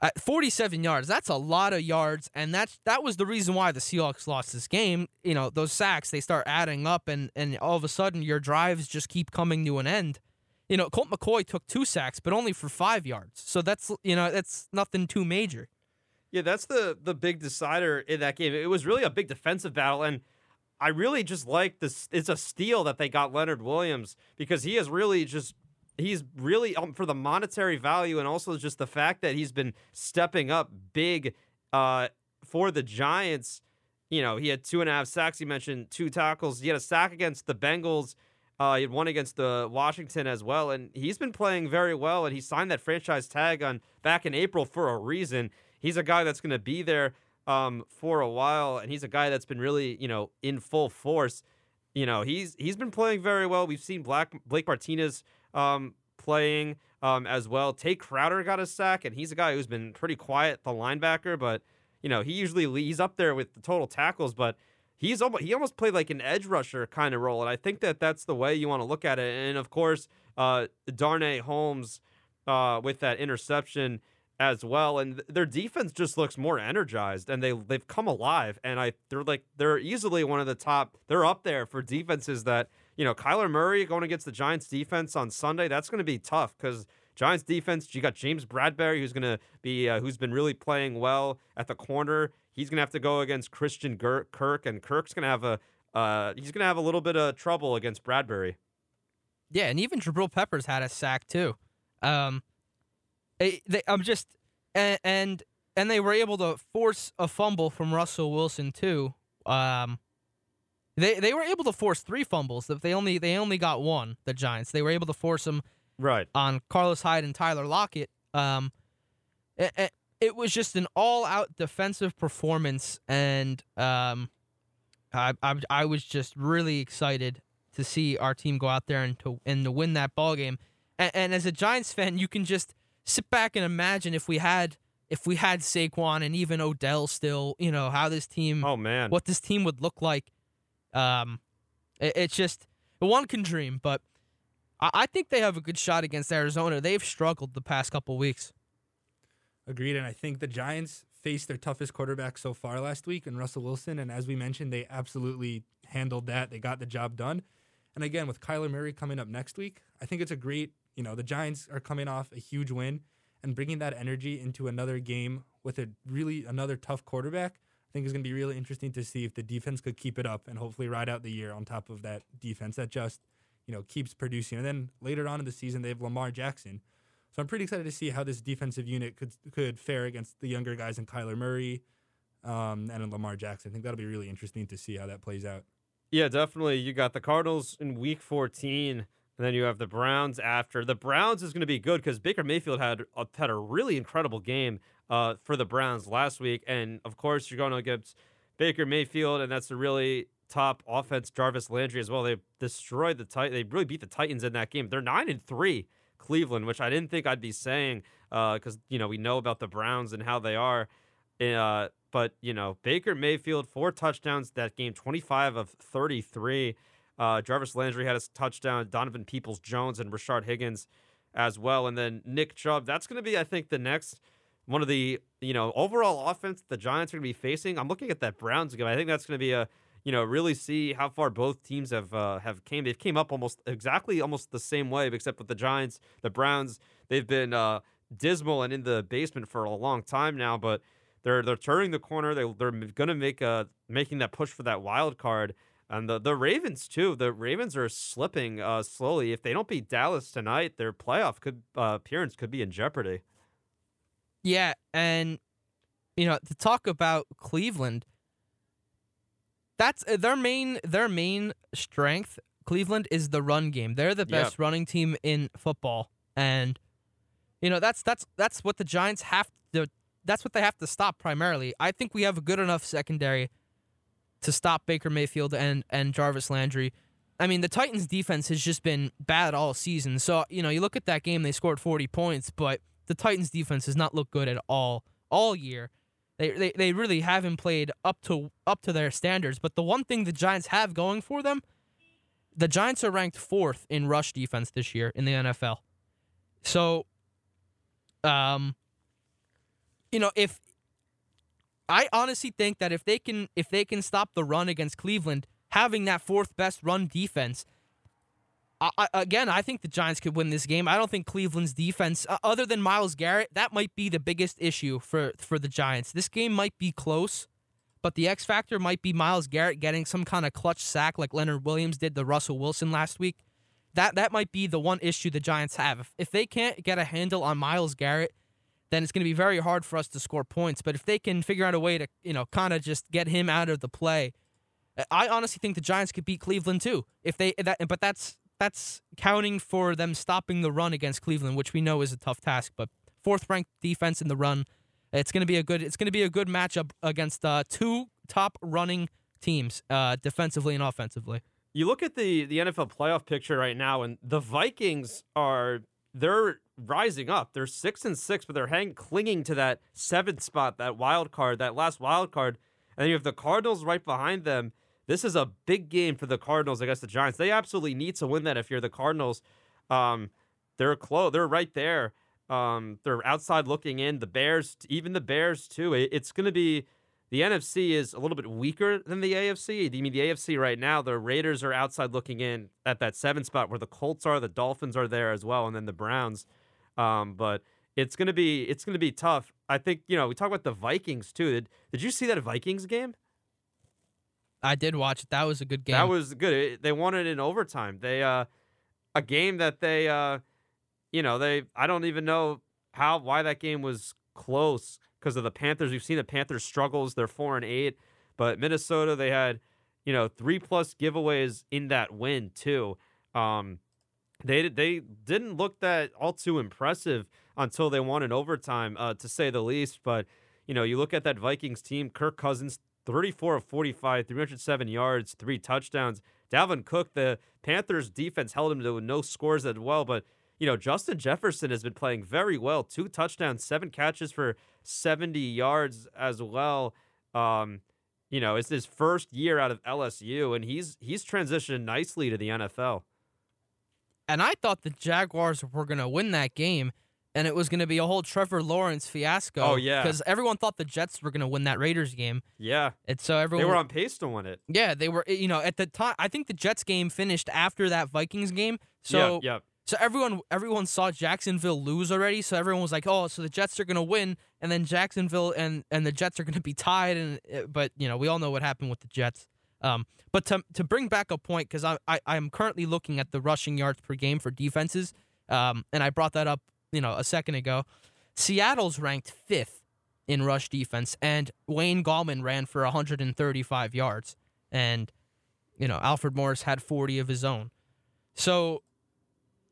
at forty-seven yards, that's a lot of yards, and that's, that was the reason why the Seahawks lost this game. You know, those sacks, they start adding up, and, and all of a sudden your drives just keep coming to an end. You know, Colt McCoy took two sacks, but only for five yards. So that's, you know, that's nothing too major. Yeah, that's the the big decider in that game. It was really a big defensive battle, and I really just like this. It's a steal that they got Leonard Williams, because he is really just, he's really, um, for the monetary value and also just the fact that he's been stepping up big uh, for the Giants. You know, he had two and a half sacks. He mentioned two tackles. He had a sack against the Bengals. Uh, he had won against the Washington as well, and he's been playing very well, and he signed that franchise tag on back in April for a reason. He's a guy that's going to be there um, for a while, and he's a guy that's been really, you know, in full force. You know, he's he's been playing very well. We've seen Black, Blake Martinez um, playing um, as well. Tate Crowder got a sack, and he's a guy who's been pretty quiet, the linebacker, but, you know, he usually he's up there with the total tackles, but He's almost, he almost played like an edge rusher kind of role, and I think that that's the way you want to look at it. And, of course, uh, Darnay Holmes uh, with that interception as well. And th- their defense just looks more energized, and they, they've come alive. And I they're like they're easily one of the top. They're up there for defenses that, you know, Kyler Murray going against the Giants defense on Sunday, that's going to be tough, because Giants defense, you got James Bradberry, who's going to be uh, who's been really playing well at the corner. He's going to have to go against Christian Kirk, and Kirk's going to have a uh, he's going to have a little bit of trouble against Bradberry. Yeah, and even Jabril Peppers had a sack too. Um, they, they, I'm just and, and and they were able to force a fumble from Russell Wilson too. Um, they they were able to force three fumbles. They only they only got one. The Giants, they were able to force them right on Carlos Hyde and Tyler Lockett. Um, and, and, It was just an all-out defensive performance, and um, I, I I was just really excited to see our team go out there and to and to win that ball game. And, and as a Giants fan, you can just sit back and imagine if we had if we had Saquon and even Odell still, you know, how this team, oh man, what this team would look like. Um, it, it's just one can dream, but I, I think they have a good shot against Arizona. They've struggled the past couple weeks. Agreed, and I think the Giants faced their toughest quarterback so far last week in Russell Wilson, and as we mentioned, they absolutely handled that. They got the job done. And again, with Kyler Murray coming up next week, I think it's a great, you know, the Giants are coming off a huge win, and bringing that energy into another game with a really another tough quarterback, I think is going to be really interesting to see if the defense could keep it up and hopefully ride out the year on top of that defense that just, you know, keeps producing. And then later on in the season, they have Lamar Jackson. So I'm pretty excited to see how this defensive unit could could fare against the younger guys in Kyler Murray um, and in Lamar Jackson. I think that'll be really interesting to see how that plays out. Yeah, definitely. You got the Cardinals in Week fourteen, and then you have the Browns after. The Browns is going to be good because Baker Mayfield had a, had a really incredible game uh, for the Browns last week. And, of course, you're going against Baker Mayfield, and that's a really top offense. Jarvis Landry as well. They destroyed the Titans. They really beat the Titans in that game. They're nine and three. Cleveland, which I didn't think I'd be saying because, uh, you know, we know about the Browns and how they are. Uh, but, you know, Baker Mayfield, four touchdowns that game, twenty-five of thirty-three. Uh, Jarvis Landry had a touchdown, Donovan Peoples-Jones and Rashard Higgins as well. And then Nick Chubb, that's going to be, I think, the next one of the, you know, overall offense the Giants are going to be facing. I'm looking at that Browns game. I think that's going to be a, you know, really see how far both teams have uh, have came. They've came up almost exactly almost the same way, except with the Giants, the Browns. They've been uh, dismal and in the basement for a long time now, but they're they're turning the corner. They they're going to make uh making that push for that wild card And the, the Ravens, too. The Ravens are slipping uh, slowly. If they don't beat Dallas tonight, their playoff could uh, appearance could be in jeopardy. Yeah, and, you know, to talk about Cleveland, that's their main their main strength, Cleveland, is the run game. They're the best yeah. running team in football. And, you know, that's that's that's what the Giants have to that's what they have to stop primarily. I think we have a good enough secondary to stop Baker Mayfield and, and Jarvis Landry. I mean, the Titans' defense has just been bad all season. So, you know, you look at that game, they scored forty points, but the Titans' defense has not looked good at all all year. They they, they really haven't played up to up to their standards. But the one thing the Giants have going for them, the Giants are ranked fourth in rush defense this year in the N F L. So, um, you know, if... I honestly think that if they can if they can stop the run against Cleveland, having that fourth best run defense, I, I, again, I think the Giants could win this game. I don't think Cleveland's defense, uh, other than Myles Garrett, that might be the biggest issue for, for the Giants. This game might be close, but the X factor might be Myles Garrett getting some kind of clutch sack like Leonard Williams did to Russell Wilson last week. That that might be the one issue the Giants have. If, if they can't get a handle on Myles Garrett, then it's going to be very hard for us to score points. But if they can figure out a way to, you know, kind of just get him out of the play, I honestly think the Giants could beat Cleveland too. If they, that, but that's that's counting for them stopping the run against Cleveland, which we know is a tough task. But fourth-ranked defense in the run, it's going to be a good. It's going to be a good matchup against uh, two top running teams, uh, defensively and offensively. You look at the the N F L playoff picture right now, and the Vikings are they're. rising up. They're six and six, but they're hang clinging to that seventh spot, that wild card, that last wild card. And then you have the Cardinals right behind them. This is a big game for the Cardinals against the Giants. They absolutely need to win that. If you're the Cardinals, um, they're close. They're right there. Um, they're outside looking in. The Bears, even the Bears too. It, it's going to be the N F C is a little bit weaker than the A F C. I mean, the A F C right now, the Raiders are outside looking in at that seventh spot, where the Colts are, the Dolphins are there as well, and then the Browns. Um, but it's gonna be it's gonna be tough. I think, you know, we talk about the Vikings too. Did, did you see that Vikings game? I did watch it. That was a good game. That was good. It, they won it in overtime. They uh, a game that they uh, you know they I don't even know how why that game was close because of the Panthers. We've seen the Panthers struggles. They're four and eight, but Minnesota, they had you know three plus giveaways in that win too. Um, They they didn't look that all too impressive until they won in overtime, uh, to say the least. But, you know, you look at that Vikings team, Kirk Cousins, thirty-four of forty-five, three hundred seven yards, three touchdowns. Dalvin Cook, the Panthers' defense held him to no scores as well. But, you know, Justin Jefferson has been playing very well. Two touchdowns, seven catches for seventy yards as well. Um, you know, it's his first year out of L S U, and he's he's transitioned nicely to the N F L. And I thought the Jaguars were going to win that game, and it was going to be a whole Trevor Lawrence fiasco. Oh, yeah. Because everyone thought the Jets were going to win that Raiders game. Yeah. And so everyone... They were on pace to win it. Yeah, they were, you know, at the time, I think the Jets game finished after that Vikings game. So, yeah, yeah. So everyone everyone saw Jacksonville lose already, so everyone was like, oh, so the Jets are going to win, and then Jacksonville and, and the Jets are going to be tied. And But, you know, we all know what happened with the Jets. Um, but to to bring back a point, because I, I, I'm currently looking at the rushing yards per game for defenses, um, and I brought that up, you know, a second ago. Seattle's ranked fifth in rush defense, and Wayne Gallman ran for one hundred thirty-five yards, and, you know, Alfred Morris had forty of his own. So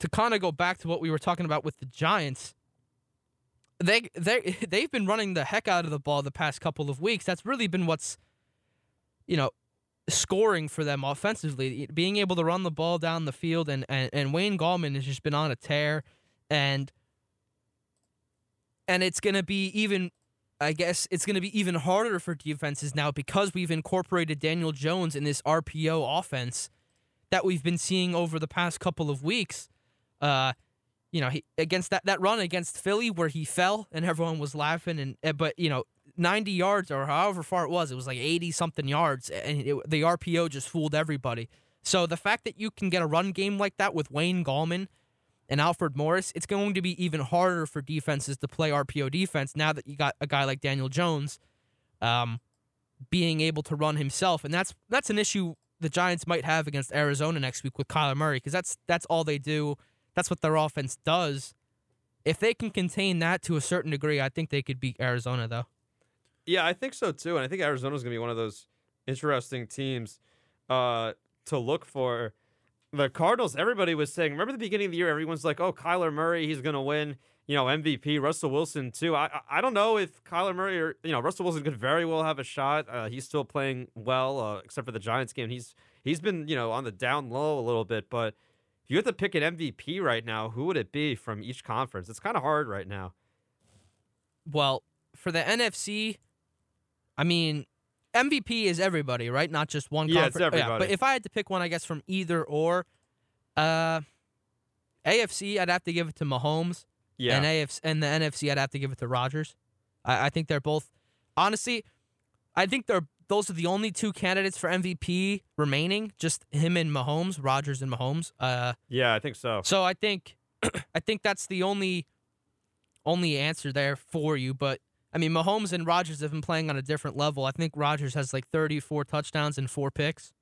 to kind of go back to what we were talking about with the Giants, they they they've been running the heck out of the ball the past couple of weeks. That's really been what's, you know, scoring for them offensively, being able to run the ball down the field, and, and, and Wayne Gallman has just been on a tear, and and it's going to be even, I guess, it's going to be even harder for defenses now because we've incorporated Daniel Jones in this R P O offense that we've been seeing over the past couple of weeks. Uh, you know, he, against that, that run against Philly where he fell and everyone was laughing, and but, you know, ninety yards or however far it was, it was like eighty-something yards, and it, the R P O just fooled everybody. So the fact that you can get a run game like that with Wayne Gallman and Alfred Morris, it's going to be even harder for defenses to play R P O defense now that you got a guy like Daniel Jones um, being able to run himself. And that's that's an issue the Giants might have against Arizona next week with Kyler Murray, because that's that's all they do. That's what their offense does. If they can contain that to a certain degree, I think they could beat Arizona, though. Yeah, I think so, too. And I think Arizona's going to be one of those interesting teams uh, to look for. The Cardinals, everybody was saying, remember the beginning of the year, everyone's like, oh, Kyler Murray, he's going to win, you know, M V P, Russell Wilson, too. I I don't know if Kyler Murray or, you know, Russell Wilson could very well have a shot. Uh, he's still playing well, uh, except for the Giants game. He's He's been, you know, on the down low a little bit, but if you had to pick an M V P right now, who would it be from each conference? It's kind of hard right now. Well, for the N F C, I mean, M V P is everybody, right? Not just one yeah, conference. It's everybody. Yeah, but if I had to pick one, I guess, from either or, uh, A F C, I'd have to give it to Mahomes. Yeah. And, A F C, and the N F C, I'd have to give it to Rodgers. I, I think they're both, honestly, I think they're those are the only two candidates for M V P remaining, just him and Mahomes, Rodgers and Mahomes. Uh, yeah, I think so. So I think I think that's the only only answer there for you. But, I mean, Mahomes and Rodgers have been playing on a different level. I think Rodgers has like thirty-four touchdowns and four picks.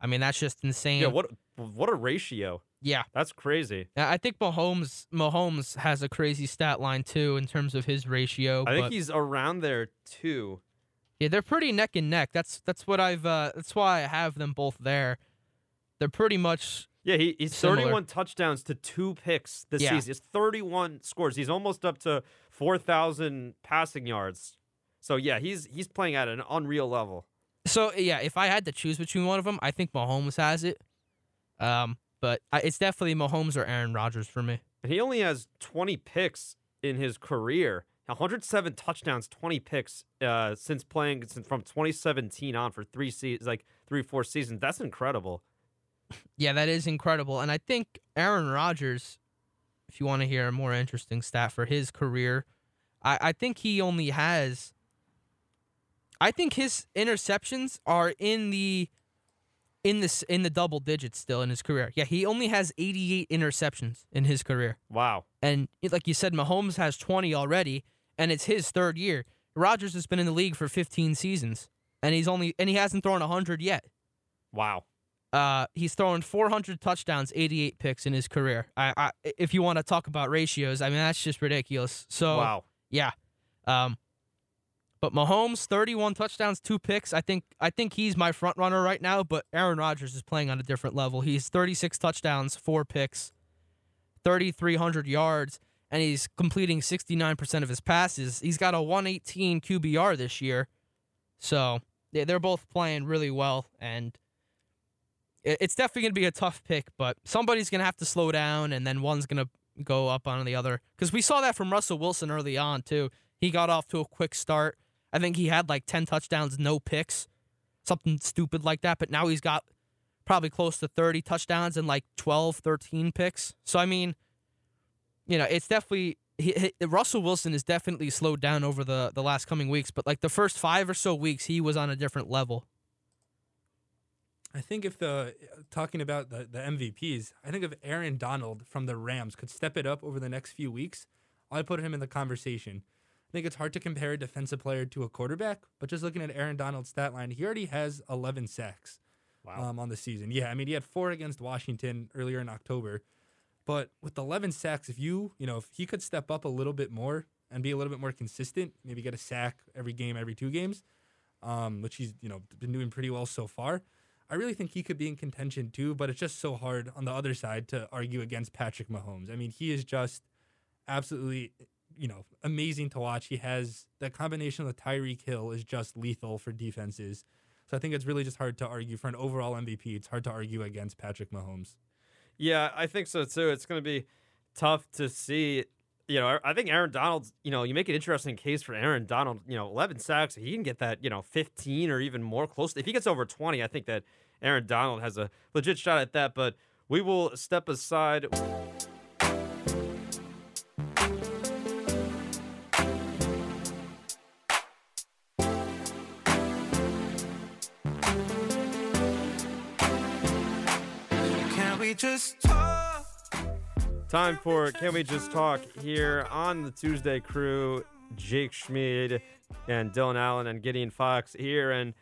I mean, that's just insane. Yeah, what what a ratio. Yeah. That's crazy. I think Mahomes Mahomes has a crazy stat line, too, in terms of his ratio. I think he's around there, too. Yeah, they're pretty neck and neck. That's that's what I've. Uh, that's why I have them both there. They're pretty much. Yeah, he, he's similar. thirty-one touchdowns to two picks this yeah. season. It's thirty-one scores. He's almost up to four thousand passing yards. So yeah, he's he's playing at an unreal level. So yeah, if I had to choose between one of them, I think Mahomes has it. Um, but I, it's definitely Mahomes or Aaron Rodgers for me. And he only has twenty picks in his career. one hundred seven touchdowns, twenty picks uh, since playing since from twenty seventeen on for three seasons, like three, four seasons. That's incredible. Yeah, that is incredible. And I think Aaron Rodgers, if you want to hear a more interesting stat for his career, I, I think he only has. I think his interceptions are in the, in the in the double digits still in his career. Yeah, he only has eighty-eight interceptions in his career. Wow. And like you said, Mahomes has twenty already. And it's his third year. Rodgers has been in the league for fifteen seasons, and he's only and he hasn't thrown one hundred yet. Wow. Uh, he's thrown four hundred touchdowns, eighty-eight picks in his career. I, I if you want to talk about ratios, I mean that's just ridiculous. So wow. Yeah. Um, but Mahomes, thirty-one touchdowns, two picks. I think I think he's my front runner right now. But Aaron Rodgers is playing on a different level. He's thirty-six touchdowns, four picks, thirty-three hundred yards. And he's completing sixty-nine percent of his passes. He's got a one eighteen Q B R this year. So yeah, they're both playing really well. And it's definitely going to be a tough pick, but somebody's going to have to slow down, and then one's going to go up on the other. Because we saw that from Russell Wilson early on, too. He got off to a quick start. I think he had like ten touchdowns, no picks, something stupid like that. But now he's got probably close to thirty touchdowns and like twelve, thirteen picks. So, I mean, you know, it's definitely he, he, Russell Wilson is definitely slowed down over the, the last coming weeks, but like the first five or so weeks, he was on a different level. I think if the talking about the, the M V Ps, I think if Aaron Donald from the Rams could step it up over the next few weeks, I'd put him in the conversation. I think it's hard to compare a defensive player to a quarterback, but just looking at Aaron Donald's stat line, he already has eleven sacks wow. um, on the season. Yeah, I mean, he had four against Washington earlier in October. But with eleven sacks, if you, you know, if he could step up a little bit more and be a little bit more consistent, maybe get a sack every game, every two games, um, which he's, you know, been doing pretty well so far, I really think he could be in contention too, but it's just so hard on the other side to argue against Patrick Mahomes. I mean, he is just absolutely, you know, amazing to watch. He has that combination with Tyreek Hill is just lethal for defenses. So I think it's really just hard to argue for an overall M V P. It's hard to argue against Patrick Mahomes. Yeah, I think so, too. It's going to be tough to see. You know, I think Aaron Donald's, you know, you make an interesting case for Aaron Donald, you know, eleven sacks. He can get that, you know, fifteen or even more close. If he gets over twenty, I think that Aaron Donald has a legit shot at that. But we will step aside. Just talk. Time for Can We Just Talk here on the Tuesday Crew. Jake Schmid and Dylan Allen and Gideon Fox here. And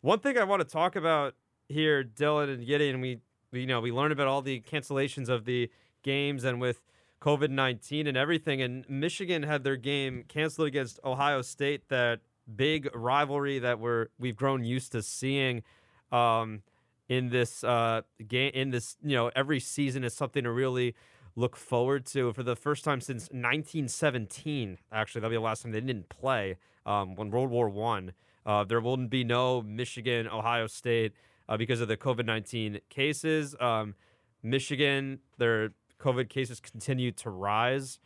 one thing I want to talk about here, Dylan and Gideon, we, we you know we learned about all the cancellations of the games and with COVID nineteen and everything. And Michigan had their game canceled against Ohio State, that big rivalry that we're we've grown used to seeing um, in this uh, game. In this, you know, every season is something to really look forward to. For the first time since nineteen seventeen, actually, that'll be the last time they didn't play um, when World War One. Uh, there will be no Michigan, Ohio State uh, because of the COVID nineteen cases. Um, Michigan, their COVID cases continue to rise.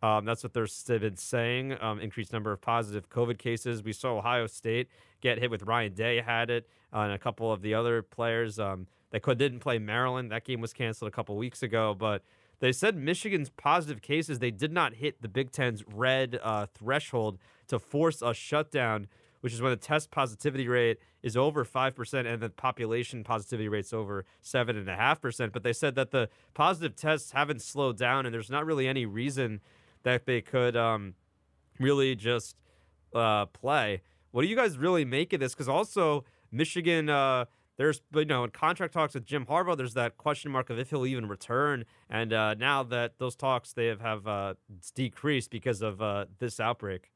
Um, that's what they've been saying. Um, increased number of positive COVID cases. We saw Ohio State get hit with Ryan Day had it, uh, and a couple of the other players um, that could, didn't play Maryland. That game was canceled a couple weeks ago. But they said Michigan's positive cases, they did not hit the Big Ten's red uh, threshold to force a shutdown, which is when the test positivity rate is over five percent and the population positivity rate's over seven point five percent. But they said that the positive tests haven't slowed down, and there's not really any reason that they could um, really just uh, play. What do you guys really make of this? Because also Michigan, uh, there's, you know, in contract talks with Jim Harbaugh, there's that question mark of if he'll even return. And uh, now that those talks, they have, have uh, decreased because of uh, this outbreak.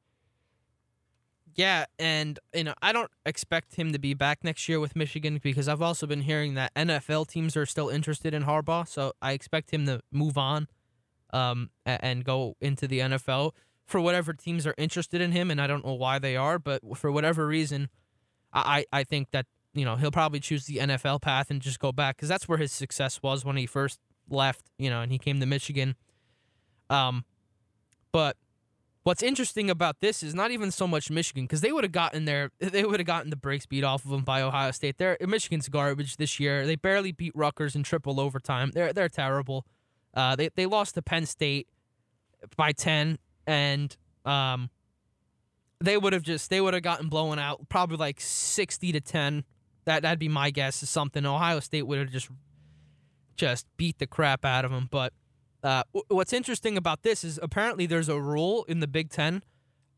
Yeah, and you know, I don't expect him to be back next year with Michigan, because I've also been hearing that N F L teams are still interested in Harbaugh, so I expect him to move on um, and go into the N F L for whatever teams are interested in him, and I don't know why they are, but for whatever reason, I, I think that, you know, he'll probably choose the N F L path and just go back, because that's where his success was when he first left, you know, and he came to Michigan. Um, but... What's interesting about this is not even so much Michigan, because they would have gotten there. They would have gotten the break speed off of them by Ohio State. They're, Michigan's garbage this year. They barely beat Rutgers in triple overtime. They're they're terrible. Uh, they they lost to Penn State by ten, and um, they would have just they would have gotten blown out, probably like sixty to ten. That that'd be my guess is something. Ohio State would have just just beat the crap out of them, but. Uh, what's interesting about this is apparently there's a rule in the Big Ten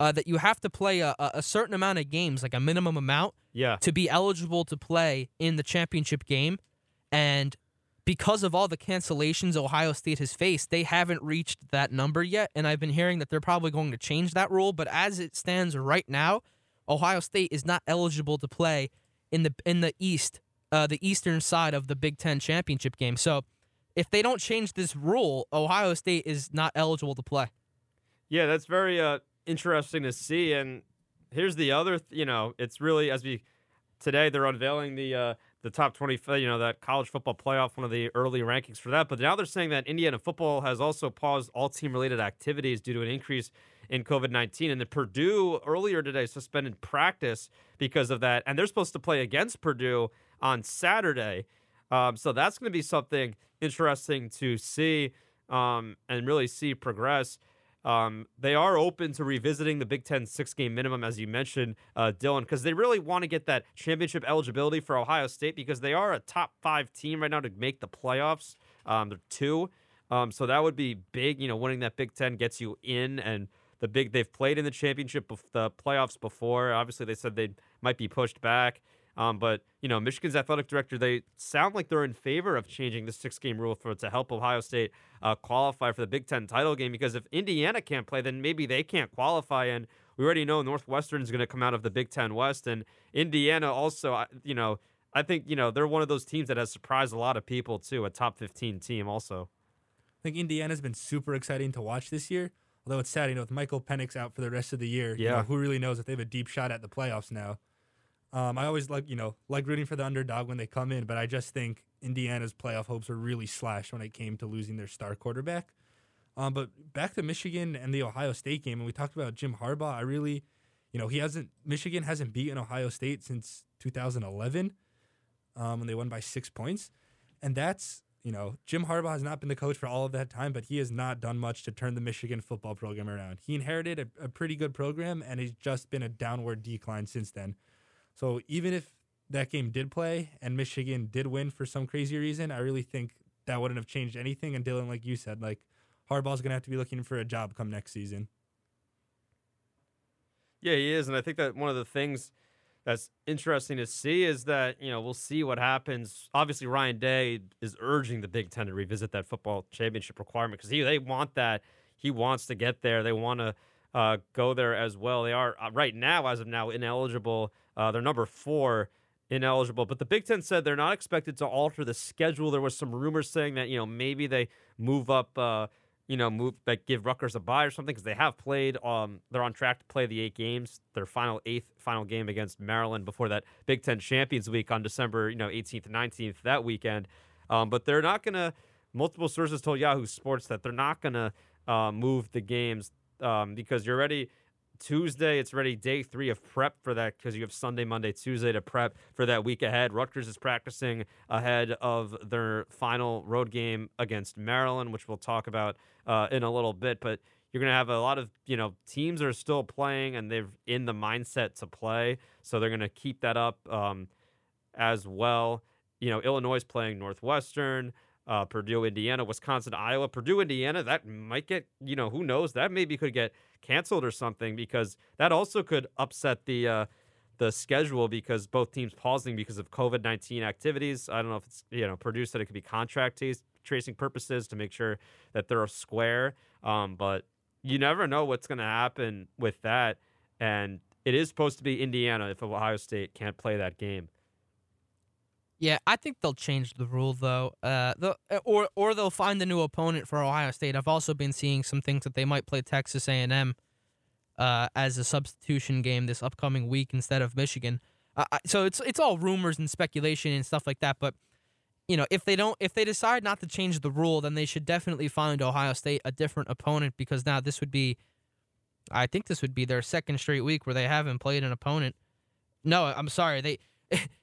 uh, that you have to play a, a certain amount of games, like a minimum amount, yeah. to be eligible to play in the championship game. And because of all the cancellations Ohio State has faced, they haven't reached that number yet. And I've been hearing that they're probably going to change that rule. But as it stands right now, Ohio State is not eligible to play in the in the East, uh, the eastern side of the Big Ten championship game. So. If they don't change this rule, Ohio State is not eligible to play. Yeah, that's very uh, interesting to see. And here's the other, th- you know, it's really, as we, today they're unveiling the uh, the top twenty, you know, that college football playoff, one of the early rankings for that. But now they're saying that Indiana football has also paused all team-related activities due to an increase in COVID nineteen. And the Purdue earlier today suspended practice because of that. And they're supposed to play against Purdue on Saturday. Um, so that's going to be something interesting to see um, and really see progress. Um, they are open to revisiting the Big Ten six-game minimum, as you mentioned, uh, Dylan, because they really want to get that championship eligibility for Ohio State, because they are a top-five team right now to make the playoffs. Um, they're two. Um, so that would be big. You know, winning that Big Ten gets you in, and the big they've played in the championship, the playoffs before. Obviously, they said they might be pushed back. Um, but, you know, Michigan's athletic director, they sound like they're in favor of changing the six-game rule for to help Ohio State uh, qualify for the Big Ten title game, because if Indiana can't play, then maybe they can't qualify. And we already know Northwestern's going to come out of the Big Ten West. And Indiana also, you know, I think, you know, they're one of those teams that has surprised a lot of people, too, a top fifteen team also. I think Indiana's been super exciting to watch this year, although it's sad, you know, with Michael Penix out for the rest of the year. Yeah. You know, who really knows if they have a deep shot at the playoffs now. Um, I always like, you know, like rooting for the underdog when they come in, but I just think Indiana's playoff hopes were really slashed when it came to losing their star quarterback. Um, but back to Michigan and the Ohio State game, and we talked about Jim Harbaugh. I really, you know, he hasn't Michigan hasn't beaten Ohio State since two thousand eleven um, when they won by six points, and that's, you know, Jim Harbaugh has not been the coach for all of that time, but he has not done much to turn the Michigan football program around. He inherited a, a pretty good program, and it's just been a downward decline since then. So even if that game did play and Michigan did win for some crazy reason, I really think that wouldn't have changed anything. And Dylan, like you said, like Harbaugh's going to have to be looking for a job come next season. Yeah, he is. And I think that one of the things that's interesting to see is that, you know, we'll see what happens. Obviously, Ryan Day is urging the Big Ten to revisit that football championship requirement because he they want that. He wants to get there. They want to uh, go there as well. They are uh, right now, as of now, ineligible. Uh, they're number four ineligible. But the Big Ten said they're not expected to alter the schedule. There was some rumors saying that, you know, maybe they move up, uh, you know, move like give Rutgers a bye or something because they have played. Um, they're on track to play the eight games. Their final eighth final game against Maryland before that Big Ten Champions Week on December, you know, eighteenth and nineteenth that weekend. Um, but they're not gonna. Multiple sources told Yahoo Sports that they're not gonna uh, move the games um, because you're already Tuesday. It's already day three of prep for that because you have Sunday, Monday, Tuesday to prep for that week ahead. Rutgers is practicing ahead of their final road game against Maryland, which we'll talk about uh, in a little bit. But you're going to have a lot of, you know, teams are still playing and they're in the mindset to play. So they're going to keep that up um, as well. You know, Illinois is playing Northwestern, uh, Purdue, Indiana, Wisconsin, Iowa, Purdue, Indiana. That might get, you know, who knows? That maybe could get canceled or something because that also could upset the uh, the schedule because both teams pausing because of COVID nineteen activities. I don't know if it's, you know, Purdue said it could be contract t- tracing purposes to make sure that they're square. Um, but you never know what's going to happen with that. And it is supposed to be Indiana if Ohio State can't play that game. Yeah, I think they'll change the rule, though, uh, the, or or they'll find a new opponent for Ohio State. I've also been seeing some things that they might play Texas A and M uh, as a substitution game this upcoming week instead of Michigan. Uh, so it's it's all rumors and speculation and stuff like that. But you know, if they don't, if they decide not to change the rule, then they should definitely find Ohio State a different opponent because now this would be, I think this would be their second straight week where they haven't played an opponent. No, I'm sorry, they.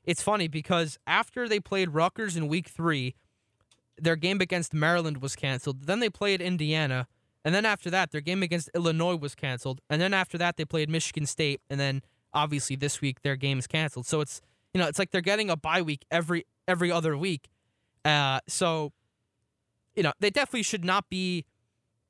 It's funny because after they played Rutgers in week three, their game against Maryland was canceled. Then they played Indiana. And then after that, their game against Illinois was canceled. And then after that, they played Michigan State. And then obviously this week, their game is canceled. So it's, you know, it's like they're getting a bye week every every other week. Uh, so, you know, they definitely should not be,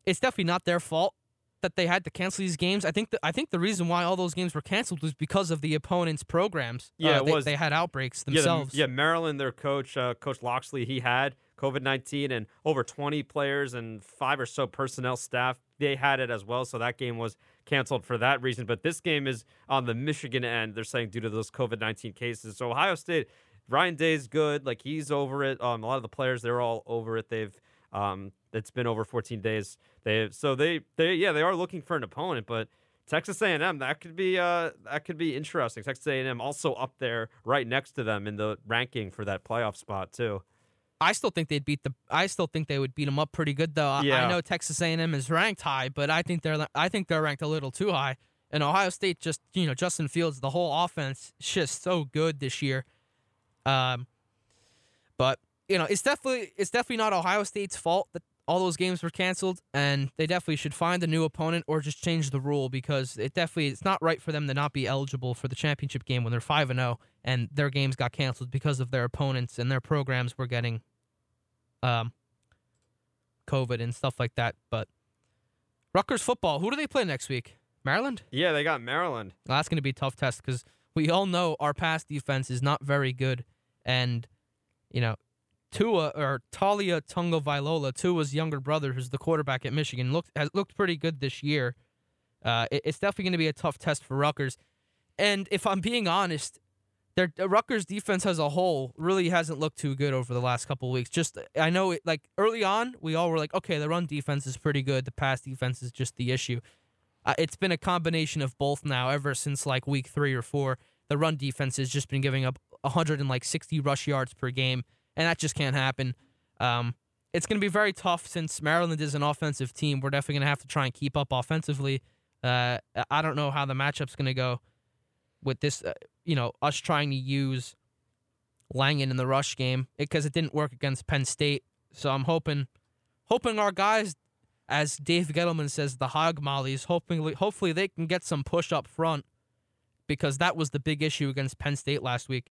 it's definitely not their fault that they had to cancel these games. I think the, I think the reason why all those games were canceled was because of the opponents' programs. Yeah, uh, they, it was. They had outbreaks themselves. Yeah, the, yeah Maryland, their coach, uh, Coach Loxley, he had COVID nineteen and over twenty players and five or so personnel staff, they had it as well, so that game was canceled for that reason. But this game is on the Michigan end, they're saying, due to those COVID nineteen cases. So Ohio State, Ryan Day's good. Like, he's over it. Um, a lot of the players, they're all over it. They've... Um, it's been over fourteen days. They so they, they yeah they are looking for an opponent, but Texas A and M that could be uh that could be interesting. Texas A and M also up there right next to them in the ranking for that playoff spot too. I still think they'd beat the I still think they would beat them up pretty good though. Yeah. I know Texas A and M is ranked high, but I think they're I think they're ranked a little too high. And Ohio State just you know Justin Fields the whole offense just so good this year, um, but. You know, it's definitely it's definitely not Ohio State's fault that all those games were canceled, and they definitely should find a new opponent or just change the rule because it definitely it's not right for them to not be eligible for the championship game when they're five and zero and their games got canceled because of their opponents and their programs were getting, um, COVID and stuff like that. But Rutgers football, who do they play next week? Maryland? Yeah, they got Maryland. Well, that's going to be a tough test because we all know our pass defense is not very good, and you know. Tua or Talia Tungo-Vailoa, Tua's younger brother, who's the quarterback at Michigan, looked has looked pretty good this year. Uh, it, it's definitely going to be a tough test for Rutgers. And if I'm being honest, their Rutgers defense as a whole really hasn't looked too good over the last couple of weeks. Just I know it, like early on, we all were like, okay, the run defense is pretty good, the pass defense is just the issue. Uh, it's been a combination of both now ever since like week three or four. The run defense has just been giving up one hundred sixty rush yards per game. And that just can't happen. Um, it's going to be very tough since Maryland is an offensive team. We're definitely going to have to try and keep up offensively. Uh, I don't know how the matchup's going to go with this, uh, you know, us trying to use Langan in the rush game because it, it didn't work against Penn State. So I'm hoping hoping our guys, as Dave Gettleman says, the hog mollies, hopefully, hopefully they can get some push up front because that was the big issue against Penn State last week.